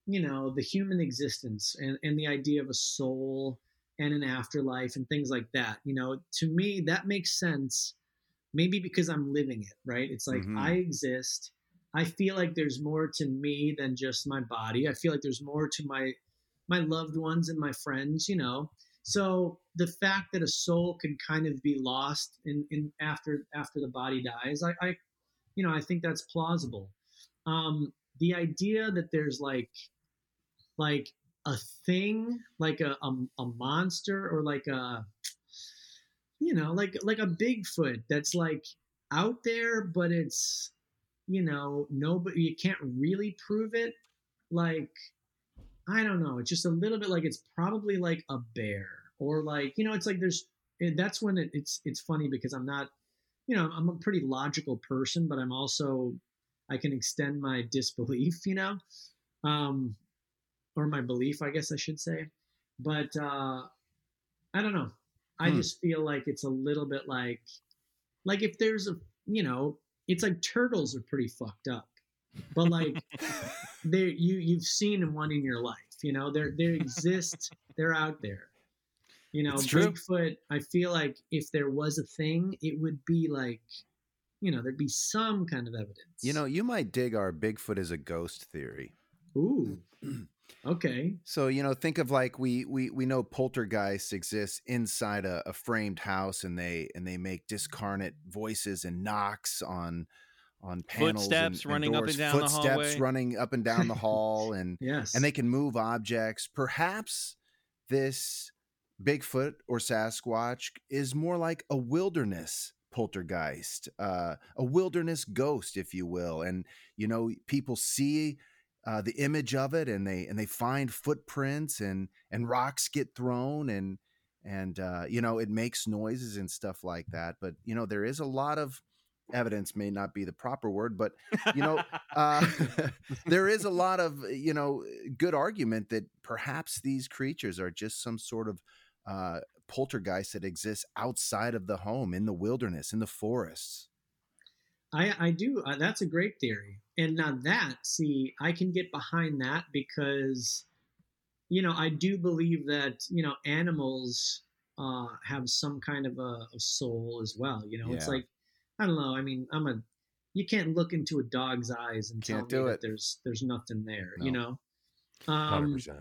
you know, the human existence and, and the idea of a soul and an afterlife and things like that. You know, to me, that makes sense maybe because I'm living it, right? It's like, mm-hmm. I exist. I feel like there's more to me than just my body. I feel like there's more to my, my loved ones and my friends, you know? So the fact that a soul can kind of be lost in, in after, after the body dies, I, I, you know, I think that's plausible. Um, the idea that there's like, like a thing, like a, a a monster or like a, you know, like like a Bigfoot that's like out there, but it's, you know, nobody, you can't really prove it. Like, I don't know. It's just a little bit like it's probably like a bear or like, you know, it's like there's, that's when it, it's, it's funny because I'm not, you know, I'm a pretty logical person, but I'm also, I can extend my disbelief, you know? Um, Or my belief, I guess I should say, but uh, I don't know. I hmm. just feel like it's a little bit like, like if there's a, you know, it's like turtles are pretty fucked up, but like they, you you've seen one in your life, you know, they they exist, they're out there, you know. Bigfoot, I feel like if there was a thing, it would be like, you know, there'd be some kind of evidence. You know, you might dig our Bigfoot as a ghost theory. Ooh. Okay. So, you know, think of like we we we know poltergeists exist inside a, a framed house, and they and they make discarnate voices and knocks on on panels, footsteps and, running and up and down footsteps the hallway, running up and down the hall, and yes, and they can move objects. Perhaps this Bigfoot or Sasquatch is more like a wilderness poltergeist, uh, a wilderness ghost, if you will. And, you know, people see uh, the image of it, and they, and they find footprints, and, and rocks get thrown, and, and, uh, you know, it makes noises and stuff like that. But, you know, there is a lot of evidence, may not be the proper word, but, you know, uh, there is a lot of, you know, good argument that perhaps these creatures are just some sort of uh, poltergeist that exists outside of the home, in the wilderness, in the forests. I, I do. Uh, that's a great theory. And now that, see, I can get behind that, because, you know, I do believe that, you know, animals uh, have some kind of a, a soul as well. You know, yeah. It's like, I don't know. I mean, I'm a, you can't look into a dog's eyes and can't tell me that there's, there's nothing there, no. You know? Um, one hundred percent.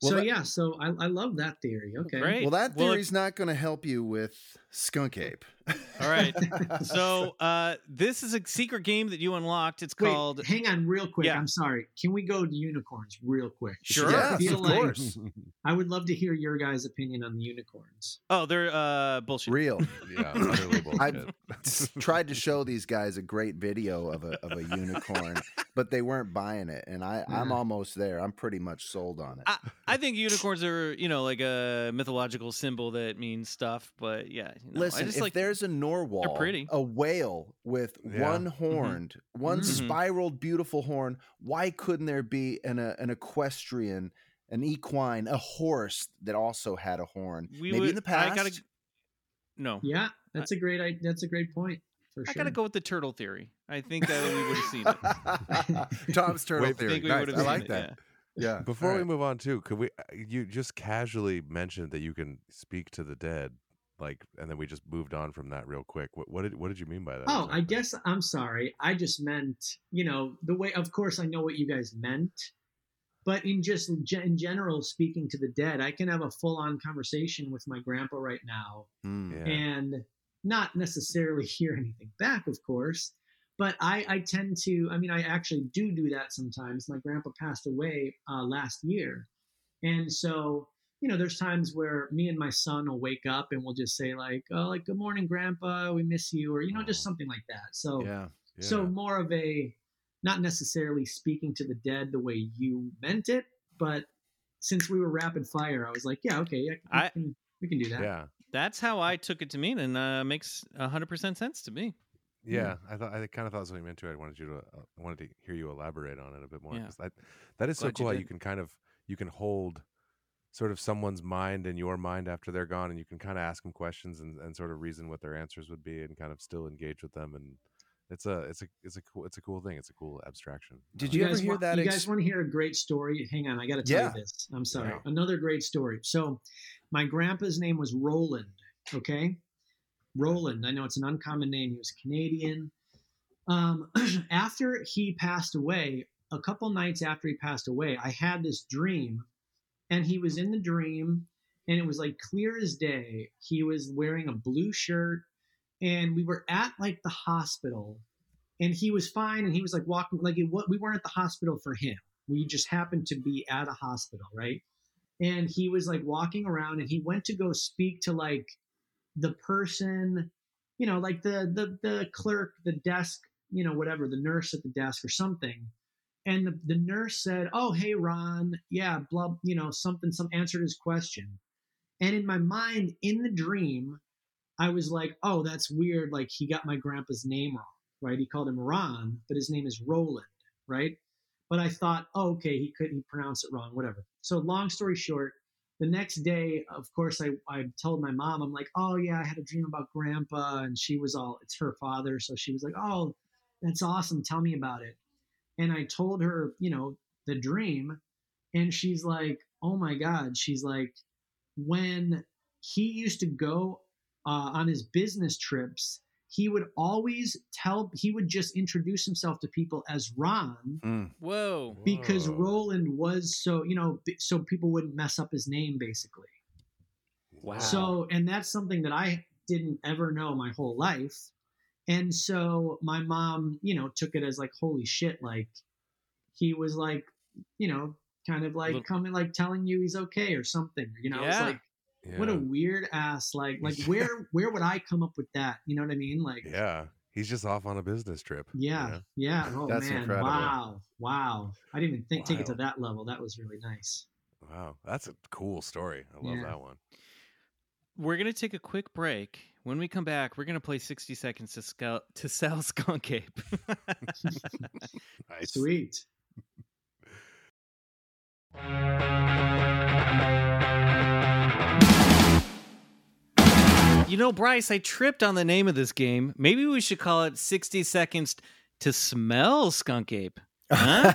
Well, so that, yeah, so I, I love that theory. Okay. Great. Well, that theory's well, not going to help you with Skunk Ape. All right. So uh, this is a secret game that you unlocked. It's Wait, called. Hang on, real quick. Yeah. I'm sorry. Can we go to unicorns real quick? Sure. Yes, I feel of like course. I would love to hear your guys' opinion on the unicorns. Oh, they're uh, bullshit. Real. Yeah. Totally bullshit. I tried to show these guys a great video of a of a unicorn, but they weren't buying it, and I, I'm almost there. I'm pretty much sold on it. I, I think unicorns are, you know, like a mythological symbol that means stuff, but yeah. You know, listen, I just if like, there's a narwhal, a whale with yeah. one horned, mm-hmm. one mm-hmm. spiraled, beautiful horn, why couldn't there be an a, an equestrian, an equine, a horse that also had a horn? We Maybe would, in the past. I gotta, no. Yeah, that's I, a great. I, that's a great point. For I sure. gotta go with the turtle theory. I think that we would have seen it. Tom's turtle Wait, theory. I, think we nice. I like it, that. Yeah. Yeah. Before right. we move on, too, could we? You just casually mentioned that you can speak to the dead, like, and then we just moved on from that real quick. What, what did What did you mean by that? Oh, exactly? I guess I'm sorry. I just meant, you know, the way. Of course, I know what you guys meant, but in just in general, speaking to the dead, I can have a full on conversation with my grandpa right now, mm, yeah. and not necessarily hear anything back, of course. But I, I tend to, I mean, I actually do do that sometimes. My grandpa passed away uh, last year. And so, you know, there's times where me and my son will wake up and we'll just say like, oh, like, good morning, grandpa, we miss you. Or, you know, just something like that. So, yeah, yeah. so more of a, not necessarily speaking to the dead the way you meant it, but since we were rapid fire, I was like, yeah, okay, yeah, we, I, can, we can do that. Yeah, that's how I took it to mean, and uh, makes one hundred percent sense to me. Yeah, I thought I kind of thought something into it. I wanted you to, uh, I wanted to hear you elaborate on it a bit more. Yeah. That, that is so cool how you can kind of, you can hold sort of someone's mind in your mind after they're gone, and you can kind of ask them questions and, and sort of reason what their answers would be, and kind of still engage with them. And it's a, it's a, it's a cool, it's a cool thing. It's a cool abstraction. Did you, you ever hear want, that? You ex- guys want to hear a great story? Hang on, I got to tell yeah. you this. I'm sorry. Yeah. Another great story. So, my grandpa's name was Roland. Okay. Roland. I know it's an uncommon name. He was Canadian. Um, after he passed away, a couple nights after he passed away, I had this dream, and he was in the dream, and it was like clear as day. He was wearing a blue shirt, and we were at like the hospital, and he was fine. And he was like walking, like it, we weren't at the hospital for him. We just happened to be at a hospital. Right. And he was like walking around, and he went to go speak to like the person, you know, like the, the, the clerk, the desk, you know, whatever, the nurse at the desk or something. And the, the nurse said, oh, hey, Ron. Yeah. Blah, you know, something, some answered his question. And in my mind, in the dream, I was like, oh, that's weird. Like he got my grandpa's name wrong, right? He called him Ron, but his name is Roland. Right. But I thought, oh, okay, he could, he pronounced it wrong, whatever. So long story short, the next day, of course, I, I told my mom, I'm like, oh, yeah, I had a dream about grandpa. And she was all, it's her father. So she was like, oh, that's awesome. Tell me about it. And I told her, you know, the dream. And she's like, oh, my God. She's like, when he used to go uh, on his business trips, he would always tell, he would just introduce himself to people as Ron. Mm. Whoa. Because Whoa. Roland was so, you know, so people wouldn't mess up his name basically. Wow. So, and that's something that I didn't ever know my whole life. And so my mom, you know, took it as like, holy shit, like he was like, you know, kind of like coming, like telling you he's okay or something, you know, yeah. It's like, yeah. What a weird ass, like, like where, where would I come up with that? You know what I mean? Like, yeah, he's just off on a business trip. Yeah. You know? Yeah. Oh that's man. Incredible. Wow. Wow. I didn't even think, take it to that level. That was really nice. Wow. That's a cool story. I love yeah. that one. We're going to take a quick break. When we come back, we're going to play sixty seconds to, scal- to sell skunk ape. Nice. Sweet. You know, Bryce, I tripped on the name of this game. Maybe we should call it sixty seconds to smell skunk ape. Huh?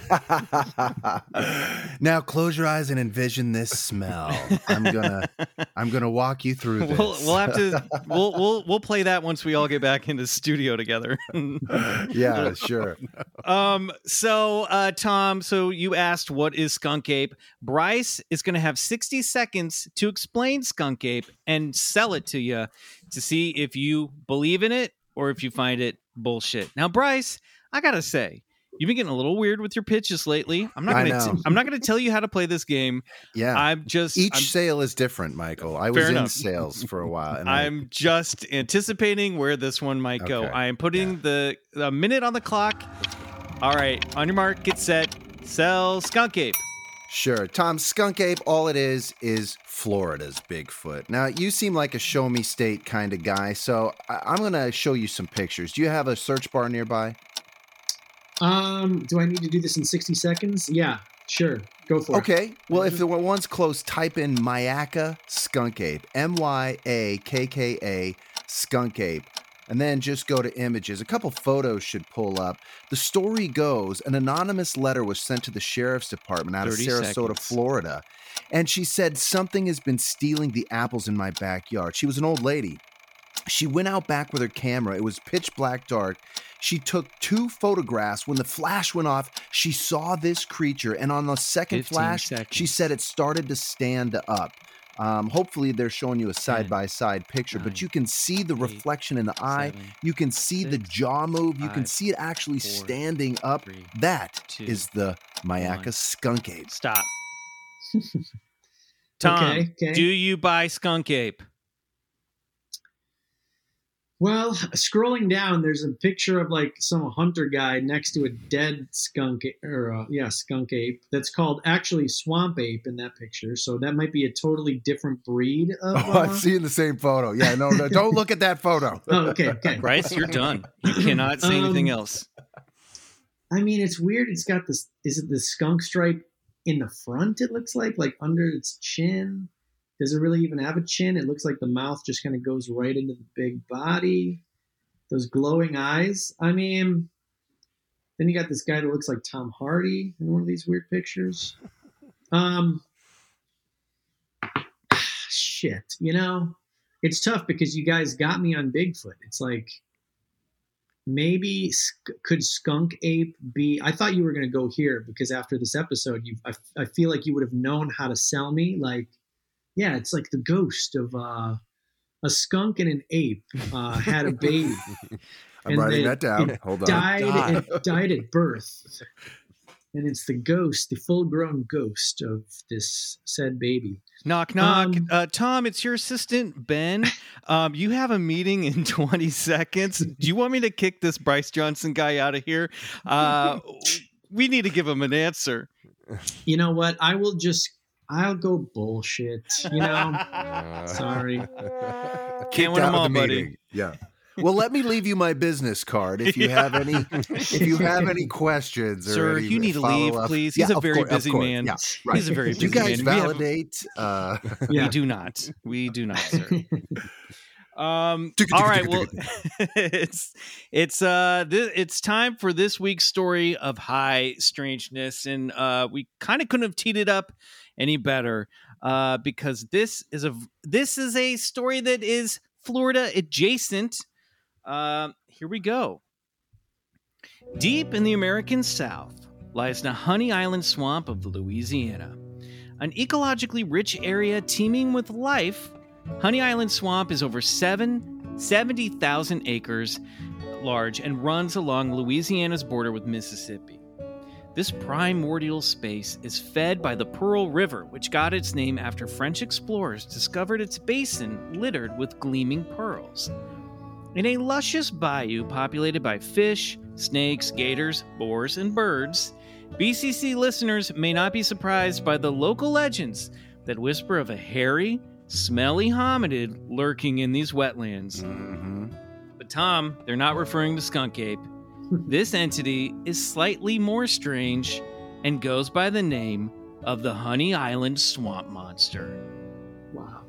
Now close your eyes and envision this smell. I'm gonna, I'm gonna walk you through this. We'll, we'll have to, we'll, we'll, we'll play that once we all get back into the studio together. Yeah, sure. Um. So, uh, Tom, so you asked what is skunk ape? Bryce is gonna have sixty seconds to explain skunk ape and sell it to you to see if you believe in it or if you find it bullshit. Now, Bryce, I gotta say. You've been getting a little weird with your pitches lately. I'm not going to. I'm not going to tell you how to play this game. Yeah, I'm just. Each I'm, sale is different, Michael. I was enough. in sales for a while. And I'm I, just anticipating where this one might okay. go. I am putting yeah. the, the minute on the clock. All right, on your mark, get set, sell skunk ape. Sure, Tom, skunk ape. All it is is Florida's Bigfoot. Now you seem like a show me state kind of guy, so I, I'm going to show you some pictures. Do you have a search bar nearby? Um, do I need to do this in sixty seconds? Yeah, sure. Go for okay. it. Okay. Well, if the one's close, type in Myakka skunk ape, M Y A K K A skunk ape, and then just go to images. A couple photos should pull up. The story goes, an anonymous letter was sent to the sheriff's department out of Sarasota, seconds. Florida, and she said, something has been stealing the apples in my backyard. She was an old lady. She went out back with her camera. It was pitch black dark. She took two photographs. When the flash went off, she saw this creature. And on the second flash, seconds. she said it started to stand up. Um, hopefully, they're showing you a side-by-side picture, nine, but you can see the reflection eight, in the eye. Seven, you can see six, the jaw move. You five, can see it actually four, standing up. Three, that two, is the Myakka skunk ape. Stop. Tom, okay, okay. do you buy skunk ape? Well, scrolling down, there's a picture of like some hunter guy next to a dead skunk or a, yeah, skunk ape that's called actually swamp ape in that picture. So that might be a totally different breed. Of, oh, uh... I'm seeing the same photo. Yeah, no, no, don't look at that photo. Oh, okay, okay. Bryce, you're done. You cannot say um, anything else. I mean, it's weird. It's got this. Is it the skunk stripe in the front? It looks like like under its chin. Does it really even have a chin? It looks like the mouth just kind of goes right into the big body. Those glowing eyes. I mean, then you got this guy that looks like Tom Hardy in one of these weird pictures. Um, shit, you know, it's tough because you guys got me on Bigfoot. It's like, maybe sk- could skunk ape be, I thought you were going to go here because after this episode, you, I, I feel like you would have known how to sell me. Like, yeah, it's like the ghost of uh, a skunk and an ape uh, had a baby. I'm and writing that down. Hold on. Died, ah. It died at birth. And it's the ghost, the full-grown ghost of this said baby. Knock, knock. Um, uh, Tom, it's your assistant, Ben. Um, you have a meeting in twenty seconds. Do you want me to kick this Bryce Johnson guy out of here? Uh, we need to give him an answer. You know what? I will just... I'll go bullshit, you know. Uh, Sorry, can't win them all, buddy. Yeah. Well, let me leave you my business card if you yeah. have any. If you have any questions, sir, or any you need to leave, please. He's yeah, a very course, busy man. Yeah, right. He's a very busy man. Do you guys man. validate? We, have, uh, yeah. we do not. We do not, sir. Um, all right. Well, it's, it's, uh, th- it's time for this week's story of high strangeness. And, uh, we kind of couldn't have teed it up any better, uh, because this is a, this is a story that is Florida adjacent. Um, uh, here we go. Deep in the American South lies the Honey Island Swamp of Louisiana, an ecologically rich area teeming with life. Honey Island Swamp is over seven, seventy thousand acres large and runs along Louisiana's border with Mississippi. This primordial space is fed by the Pearl River, which got its name after French explorers discovered its basin littered with gleaming pearls. In a luscious bayou populated by fish, snakes, gators, boars, and birds, B C C listeners may not be surprised by the local legends that whisper of a hairy, smelly hominid lurking in these wetlands. Mm-hmm. But Tom, they're not referring to skunk ape. This entity is slightly more strange and goes by the name of the Honey Island Swamp Monster. Wow.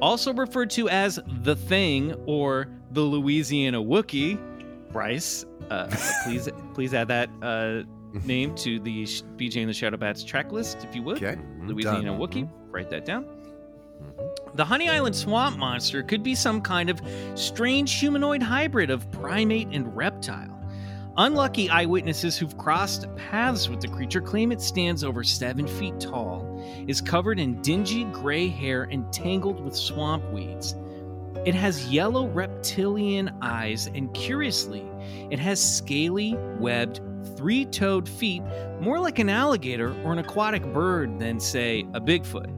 Also referred to as the Thing or the Louisiana Wookiee. Bryce, uh, please please add that uh, name to the B J and the Shadow Bats track list, if you would. Okay. Louisiana Done. Wookiee. Mm-hmm. Write that down. The Honey Island Swamp Monster could be some kind of strange humanoid hybrid of primate and reptile. Unlucky eyewitnesses who've crossed paths with the creature claim it stands over seven feet tall, is covered in dingy gray hair and tangled with swamp weeds. It has yellow reptilian eyes, and curiously, it has scaly, webbed, three-toed feet, more like an alligator or an aquatic bird than, say, a Bigfoot.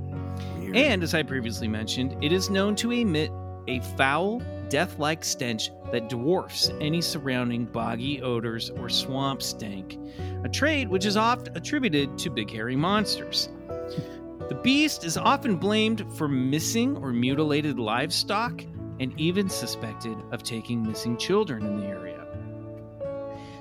And, as I previously mentioned, it is known to emit a foul, death-like stench that dwarfs any surrounding boggy odors or swamp stank, a trait which is oft attributed to big hairy monsters. The beast is often blamed for missing or mutilated livestock and even suspected of taking missing children in the area.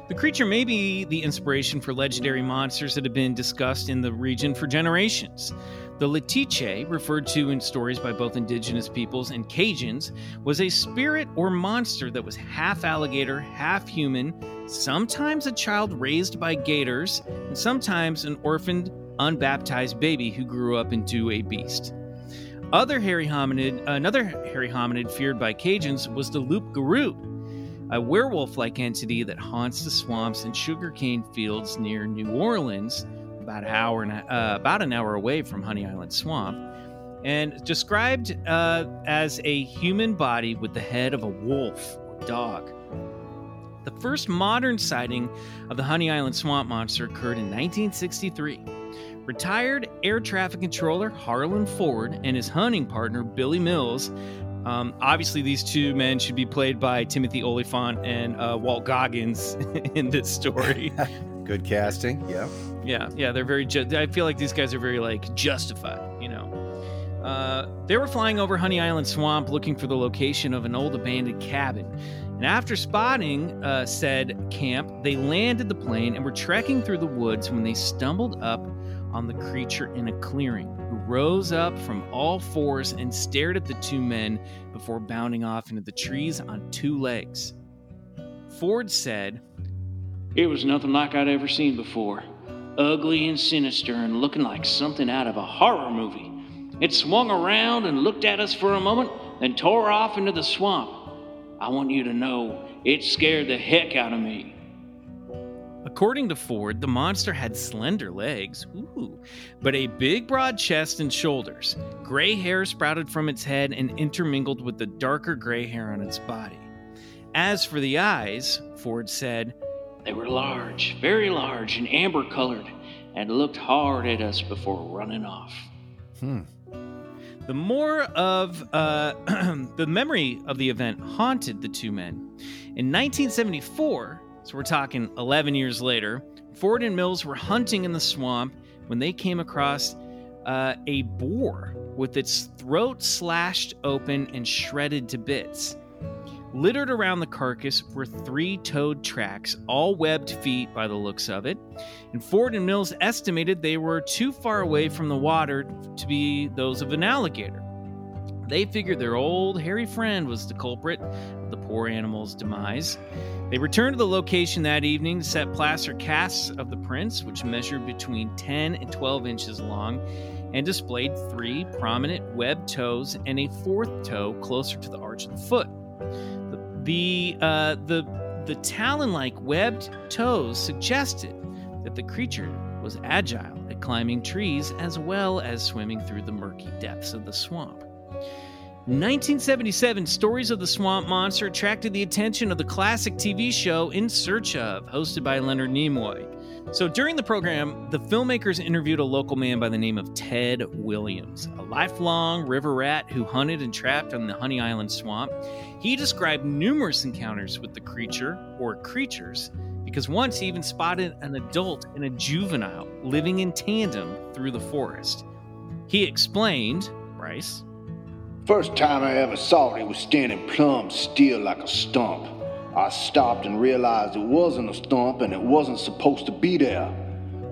The creature may be the inspiration for legendary monsters that have been discussed in the region for generations. The Letiche, referred to in stories by both indigenous peoples and Cajuns, was a spirit or monster that was half alligator, half human, sometimes a child raised by gators, and sometimes an orphaned, unbaptized baby who grew up into a beast. Other hairy hominid, another hairy hominid feared by Cajuns was the loup-garou, a werewolf-like entity that haunts the swamps and sugarcane fields near New Orleans, about an hour and uh, about an hour away from Honey Island Swamp, and described uh, as a human body with the head of a wolf or dog. The first modern sighting of the Honey Island Swamp Monster occurred in nineteen sixty-three. Retired air traffic controller Harlan Ford and his hunting partner Billy Mills. Um, obviously, these two men should be played by Timothy Olyphant and uh, Walt Goggins in this story. Good casting, yeah. Yeah, yeah, they're very, ju- I feel like these guys are very, like, justified, you know. Uh, they were flying over Honey Island Swamp looking for the location of an old abandoned cabin. And after spotting uh, said camp, they landed the plane and were trekking through the woods when they stumbled up on the creature in a clearing, who rose up from all fours and stared at the two men before bounding off into the trees on two legs. Ford said, "It was nothing like I'd ever seen before. Ugly and sinister and looking like something out of a horror movie. It swung around and looked at us for a moment, then tore off into the swamp. I want you to know, it scared the heck out of me." According to Ford, the monster had slender legs, ooh, but a big broad chest and shoulders. Gray hair sprouted from its head and intermingled with the darker gray hair on its body. As for the eyes, Ford said, "They were large, very large, and amber-colored, and looked hard at us before running off." Hmm. The more of uh, the memory of the event haunted the two men. In nineteen seventy-four, so we're talking eleven years later, Ford and Mills were hunting in the swamp when they came across uh, a boar with its throat slashed open and shredded to bits. Littered around the carcass were three-toed tracks, all webbed feet by the looks of it, and Ford and Mills estimated they were too far away from the water to be those of an alligator. They figured their old hairy friend was the culprit of the poor animal's demise. They returned to the location that evening to set plaster casts of the prints, which measured between ten and twelve inches long, and displayed three prominent webbed toes and a fourth toe closer to the arch of the foot. The uh, the the talon-like webbed toes suggested that the creature was agile at climbing trees as well as swimming through the murky depths of the swamp. nineteen seventy-seven, Stories of the Swamp Monster attracted the attention of the classic T V show In Search Of, hosted by Leonard Nimoy. So during the program, the filmmakers interviewed a local man by the name of Ted Williams, a lifelong river rat who hunted and trapped on the Honey Island Swamp. He described numerous encounters with the creature, or creatures, because once he even spotted an adult and a juvenile living in tandem through the forest. He explained, Bryce, "First time I ever saw it, it was standing plumb still like a stump. I stopped and realized it wasn't a stump and it wasn't supposed to be there.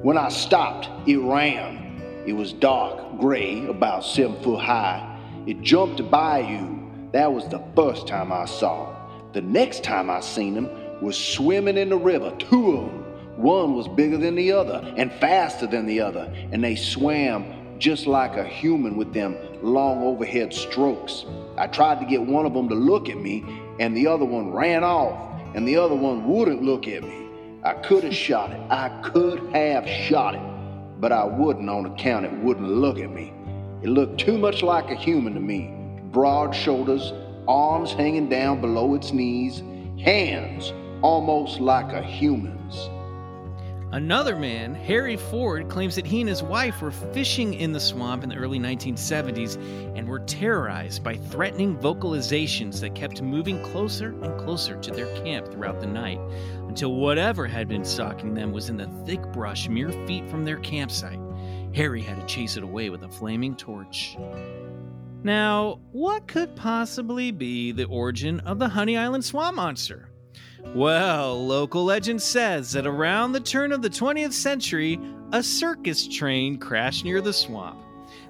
When I stopped, it ran. It was dark, gray, about seven foot high. It jumped a bayou. That was the first time I saw it. The next time I seen them was swimming in the river, two of them. One was bigger than the other and faster than the other, and they swam just like a human with them long overhead strokes. I tried to get one of them to look at me, and the other one ran off, and the other one wouldn't look at me. I could have shot it. I could have shot it, but I wouldn't on account it wouldn't look at me. It looked too much like a human to me. Broad shoulders, arms hanging down below its knees, hands almost like a human's." Another man, Harry Ford, claims that he and his wife were fishing in the swamp in the early nineteen seventies and were terrorized by threatening vocalizations that kept moving closer and closer to their camp throughout the night, until whatever had been stalking them was in the thick brush mere feet from their campsite. Harry had to chase it away with a flaming torch. Now, what could possibly be the origin of the Honey Island Swamp Monster? Well, local legend says that around the turn of the twentieth century, a circus train crashed near the swamp.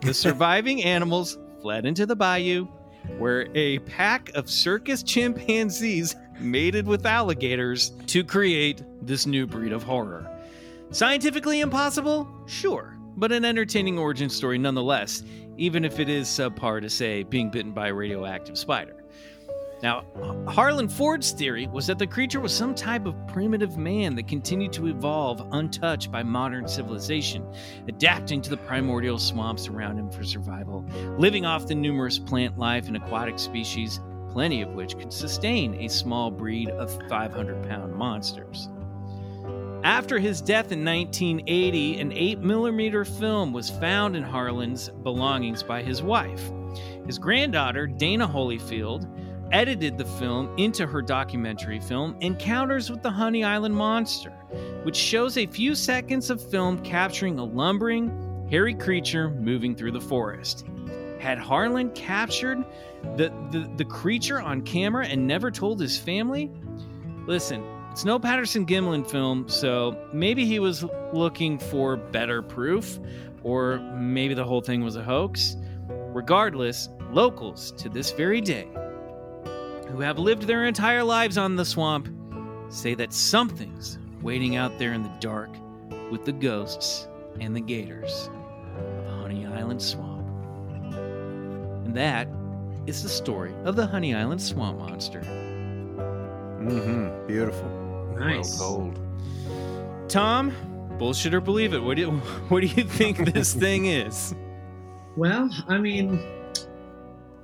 The surviving animals fled into the bayou, where a pack of circus chimpanzees mated with alligators to create this new breed of horror. Scientifically impossible? Sure, but an entertaining origin story nonetheless, even if it is subpar to, say, being bitten by a radioactive spider. Now, Harlan Ford's theory was that the creature was some type of primitive man that continued to evolve untouched by modern civilization, adapting to the primordial swamps around him for survival, living off the numerous plant life and aquatic species, plenty of which could sustain a small breed of five hundred pound monsters. After his death in nineteen eighty, an eight millimeter film was found in Harlan's belongings by his wife. His granddaughter, Dana Holyfield, edited the film into her documentary film Encounters with the Honey Island Monster, which shows a few seconds of film capturing a lumbering, hairy creature moving through the forest. Had Harlan captured the, the, the creature on camera and never told his family? Listen, it's no Patterson-Gimlin film, so maybe he was looking for better proof, or maybe the whole thing was a hoax. Regardless, locals to this very day who have lived their entire lives on the swamp say that something's waiting out there in the dark with the ghosts and the gators of Honey Island Swamp. And that is the story of the Honey Island Swamp Monster. Mm-hmm. Beautiful. Nice. Well told. Tom, bullshit or believe it, what do you, what do you think this thing is? Well, I mean...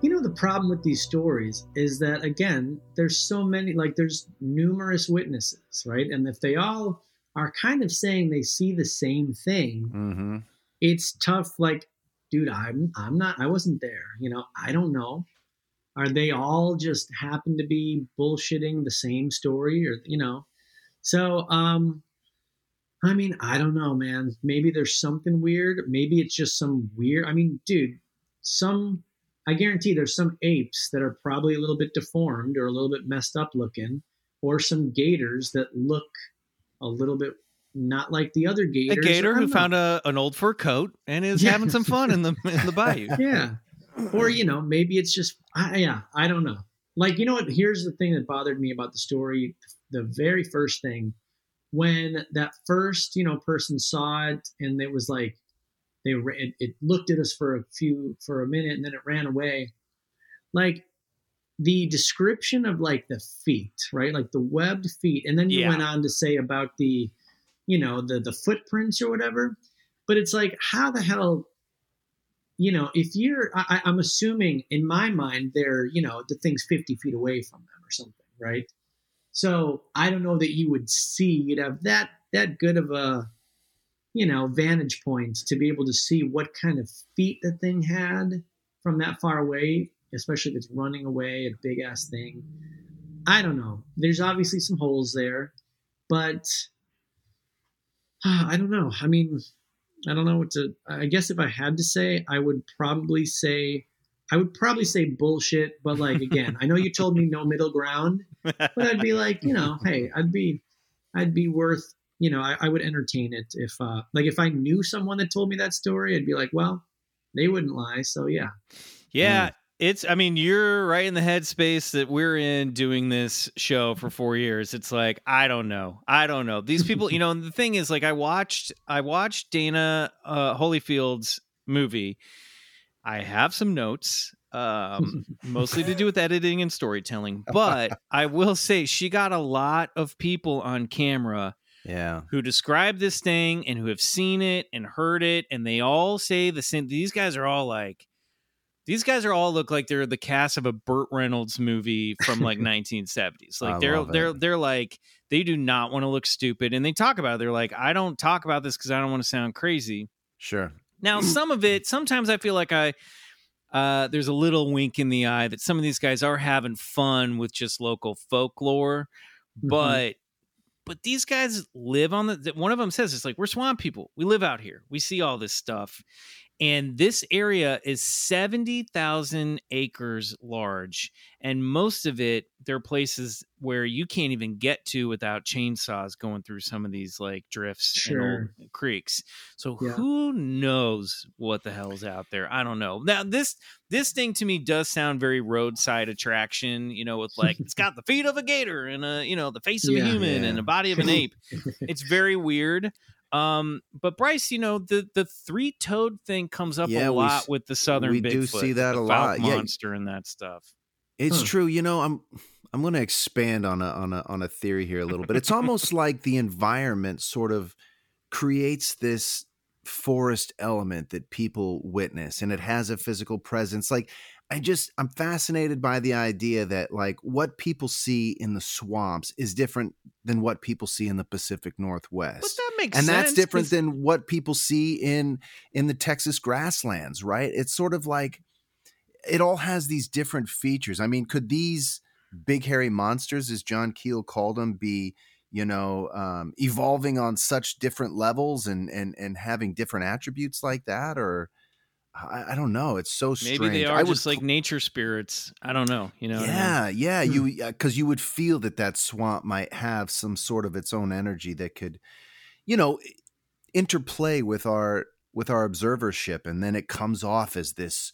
You know, the problem with these stories is that, again, there's so many, like there's numerous witnesses, right? And if they all are kind of saying they see the same thing, mm-hmm. It's tough. Like, dude, I'm, I'm not, I wasn't there. You know, I don't know. Are they all just happen to be bullshitting the same story or, you know? So, um, I mean, I don't know, man. Maybe there's something weird. Maybe it's just some weird, I mean, dude, some... I guarantee there's some apes that are probably a little bit deformed or a little bit messed up looking, or some gators that look a little bit not like the other gators. A gator who know. found a, an old fur coat and is yeah. having some fun in the in the bayou. Yeah. Or, you know, maybe it's just, I, yeah, I don't know. Like, you know what? Here's the thing that bothered me about the story. The very first thing, when that first, you know, person saw it and it was like, They it, it looked at us for a few for a minute and then it ran away. Like the description of like the feet, right? Like the webbed feet, and then you yeah. went on to say about the, you know, the the footprints or whatever. But it's like, how the hell, you know, if you're, I, I'm assuming in my mind, they're, you know, the thing's fifty feet away from them or something, right? So I don't know that you would see, you'd have that, that good of a, you know, vantage point to be able to see what kind of feet the thing had from that far away, especially if it's running away, a big ass thing. I don't know. There's obviously some holes there, but uh, I don't know. I mean, I don't know what to, I guess if I had to say, I would probably say, I would probably say bullshit. But like, again, I know you told me no middle ground, but I'd be like, you know, hey, I'd be, I'd be worth, you know, I, I would entertain it if uh, like if I knew someone that told me that story, I'd be like, well, they wouldn't lie. So, yeah. Yeah. Um, it's, I mean, you're right in the headspace that we're in doing this show for four years. It's like, I don't know. I don't know. These people, you know, and the thing is, like, I watched, I watched Dana uh, Holyfield's movie. I have some notes, um, mostly to do with editing and storytelling, but I will say she got a lot of people on camera. Yeah. Who describe this thing and who have seen it and heard it. And they all say the same. These guys are all like, these guys are all look like they're the cast of a Burt Reynolds movie from like nineteen seventies. Like they're, they're, they're like, they do not want to look stupid. And they talk about it. They're like, I don't talk about this because I don't want to sound crazy. Sure. Now, some of it, sometimes I feel like I, uh, there's a little wink in the eye that some of these guys are having fun with just local folklore, mm-hmm. but But these guys live on the, one of them says, it's like, we're swamp people. We live out here. We see all this stuff. And this area is seventy thousand acres large. And most of it, there are places where you can't even get to without chainsaws going through some of these like drifts sure. and old creeks. So yeah. who knows what the hell's out there? I don't know. Now this, this thing to me does sound very roadside attraction, you know, with like, it's got the feet of a gator and a, you know, the face of yeah, a human yeah. and the body of an ape. It's very weird. Um, but Bryce, you know, the, the three toed thing comes up yeah, a lot we, with the Southern we Bigfoot. We do see that a lot. Yeah. Monster and that stuff. It's huh. true. You know, I'm, I'm going to expand on a, on a, on a theory here a little bit. It's almost like the environment sort of creates this forest element that people witness and it has a physical presence. Like I just, I'm fascinated by the idea that like what people see in the swamps is different than what people see in the Pacific Northwest. But that makes sense. And that's different than what people see in, in the Texas grasslands, right? It's sort of like, it all has these different features. I mean, could these big hairy monsters, as John Keel called them, be, you know, um, evolving on such different levels and, and, and having different attributes like that, or, I, I don't know. It's so strange. Maybe they are I just would, like nature spirits. I don't know. You know. Yeah, I mean? yeah. Hmm. You because you would feel that that swamp might have some sort of its own energy that could, you know, interplay with our with our observership, and then it comes off as this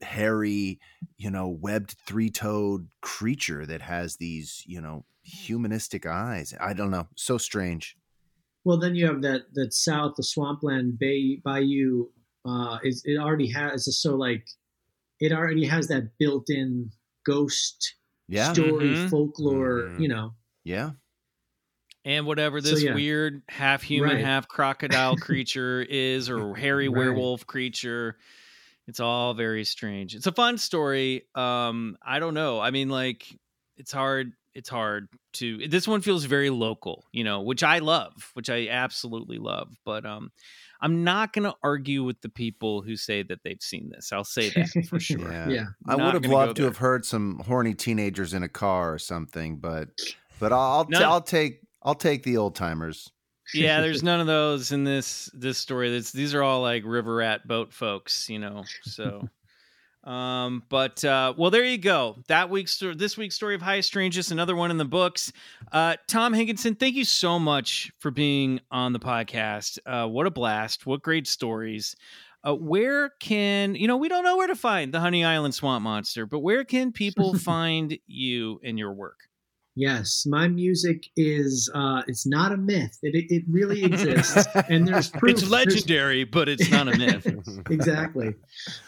hairy, you know, webbed three-toed creature that has these, you know, humanistic eyes. I don't know. So strange. Well, then you have that that south, the swampland bay bayou. Uh, is it already has so like it already has that built-in ghost yeah. story mm-hmm. folklore, mm-hmm. you know. Yeah. And whatever this so, yeah. weird half human, right. half crocodile creature is, or hairy right. werewolf creature, it's all very strange. It's a fun story. Um, I don't know. I mean, like it's hard. It's hard to. This one feels very local, you know, which I love, which I absolutely love, but um. I'm not going to argue with the people who say that they've seen this. I'll say that for sure. Yeah, yeah. I would have loved to have heard some horny teenagers in a car or something, but but I'll no. t- I'll take I'll take the old timers. Yeah, there's none of those in this this story. That's these are all like river rat boat folks, you know. So, um, but uh, well, there you go. That week's this week's story of Highest Strangest, another one in the books. Uh, Tom Higginson, thank you so much for being on the podcast. Uh, what a blast! What great stories. Uh, where can you know? We don't know where to find the Honey Island Swamp Monster, but where can people find you and your work? Yes, my music is, uh, it's not a myth. It, it really exists. And there's proof. It's legendary, there's... but it's not a myth. Exactly.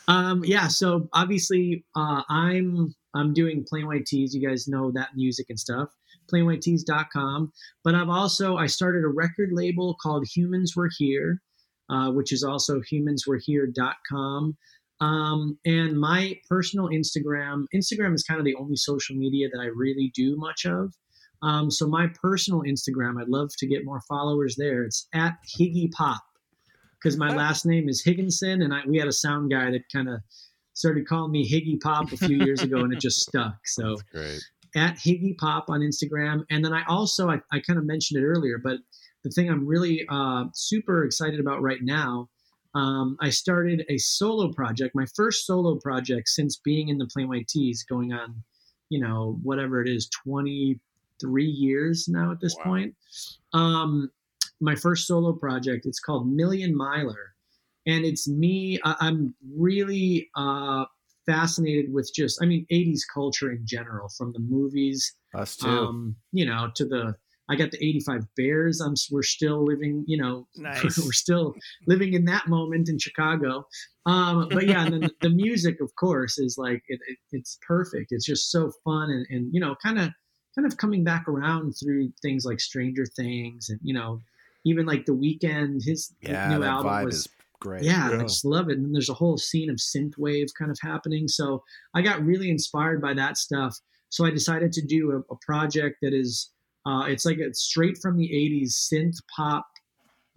Um, yeah. So obviously uh, I'm, I'm doing Plain White Tees. You guys know that music and stuff, plain white tees dot com. But I've also, I started a record label called Humans Were Here, uh, which is also humans were here dot com. Um, and my personal Instagram, Instagram is kind of the only social media that I really do much of. Um, so my personal Instagram, I'd love to get more followers there. It's at Higgy Pop, because my last name is Higginson, and I, we had a sound guy that kind of started calling me Higgy Pop a few years ago, and it just stuck. So that's great. At Higgy Pop on Instagram. And then I also, I, I kind of mentioned it earlier, but the thing I'm really uh, super excited about right now, um, I started a solo project, my first solo project since being in the Plain White Tees, going on, you know, whatever it is, twenty-three years now at this wow. point. Um, my first solo project, it's called Million Miler. And it's me, I, I'm really uh, fascinated with just, I mean, eighties culture in general, from the movies, us too. Um, you know, to the, I got the eighty-five Bears. I'm, we're still living, you know, nice. We're still living in that moment in Chicago. Um, but yeah, and then the music, of course, is like, it, it, it's perfect. It's just so fun. And, and you know, kind of, kind of coming back around through things like Stranger Things and, you know, even like The Weeknd, his yeah, new album was great. Yeah, yeah, I just love it. And there's a whole scene of synthwave kind of happening. So I got really inspired by that stuff. So I decided to do a, a project that is, uh, it's like a straight from the eighties synth pop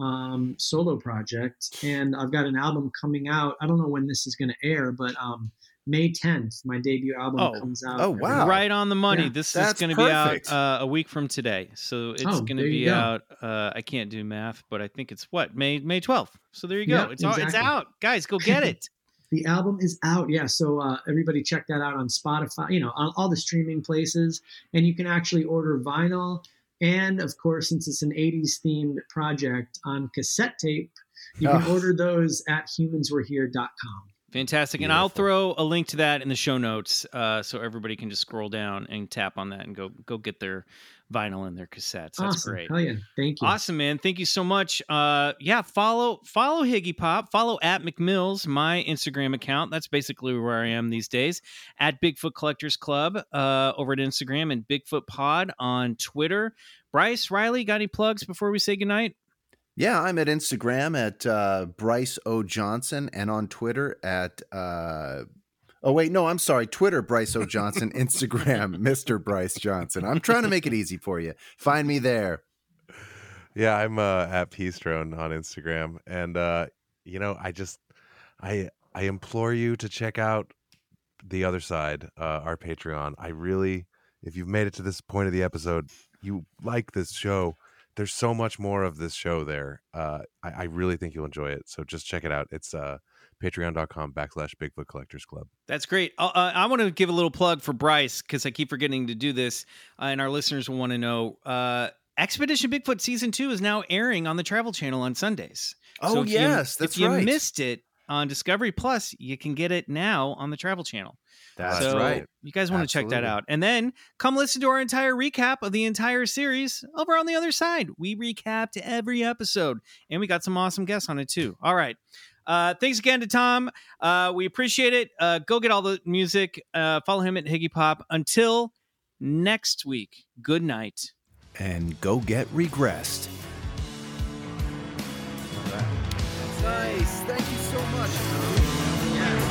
um, solo project. And I've got an album coming out. I don't know when this is going to air, but um, May tenth, my debut album oh. comes out. Oh, wow. Right on the money. Yeah. This That's is going to be out uh, a week from today. So it's oh, going to be go. out. Uh, I can't do math, but I think it's what? May twelfth. So there you go. Yep, it's exactly. all, it's out. Guys, go get it. The album is out. Yeah. So uh, everybody check that out on Spotify, you know, on all the streaming places. And you can actually order vinyl. And of course, since it's an eighties themed project, on cassette tape, you oh. can order those at humans were here dot com. Fantastic. And beautiful. I'll throw a link to that in the show notes uh, so everybody can just scroll down and tap on that and go go get their vinyl and their cassettes. That's awesome. Great. Hell yeah. Thank you. Awesome, man. Thank you so much. Uh, yeah, follow follow Higgy Pop. Follow at McMills, my Instagram account. That's basically where I am these days. At Bigfoot Collectors Club uh, over at Instagram, and Bigfoot Pod on Twitter. Bryce, Riley, got any plugs before we say goodnight? Yeah, I'm at Instagram at uh, Bryce O. Johnson, and on Twitter at, uh, oh, wait, no, I'm sorry. Twitter, Bryce O. Johnson, Instagram, Mister Bryce Johnson. I'm trying to make it easy for you. Find me there. Yeah, I'm uh, at Peastrone on Instagram. And, uh, you know, I just, I I implore you to check out The Other Side, uh, our Patreon. I really, if you've made it to this point of the episode, you like this show. There's so much more of this show there. Uh, I, I really think you'll enjoy it. So just check it out. It's uh, patreon.com backslash Bigfoot Collectors Club. That's great. Uh, I want to give a little plug for Bryce, because I keep forgetting to do this. Uh, and our listeners will want to know. Uh, Expedition Bigfoot Season two is now airing on the Travel Channel on Sundays. Oh, so yes. You, that's right. If you missed it on Discovery Plus, you can get it now on the Travel Channel. That's so right. You guys want Absolutely. to check that out. And then come listen to our entire recap of the entire series over on The Other Side. We recapped every episode, and we got some awesome guests on it too. All right. Uh, thanks again to Tom. Uh, we appreciate it. Uh, go get all the music. Uh, follow him at Higgy Pop. Until next week, good night. And go get regressed. All right. That's nice. Thank you so much. Yeah.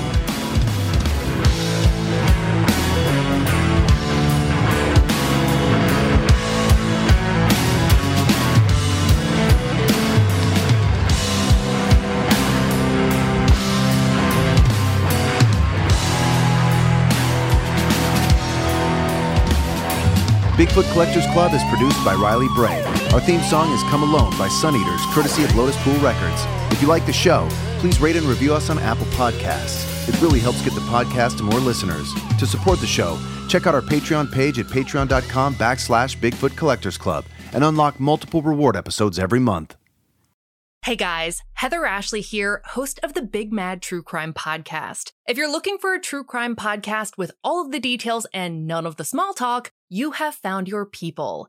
Bigfoot Collectors Club is produced by Riley Bray. Our theme song is Come Alone by Sun Eaters, courtesy of Lotus Pool Records. If you like the show, please rate and review us on Apple Podcasts. It really helps get the podcast to more listeners. To support the show, check out our Patreon page at patreon.com backslash Bigfoot Collectors Club and unlock multiple reward episodes every month. Hey guys, Heather Ashley here, host of the Big Mad True Crime Podcast. If you're looking for a true crime podcast with all of the details and none of the small talk, you have found your people.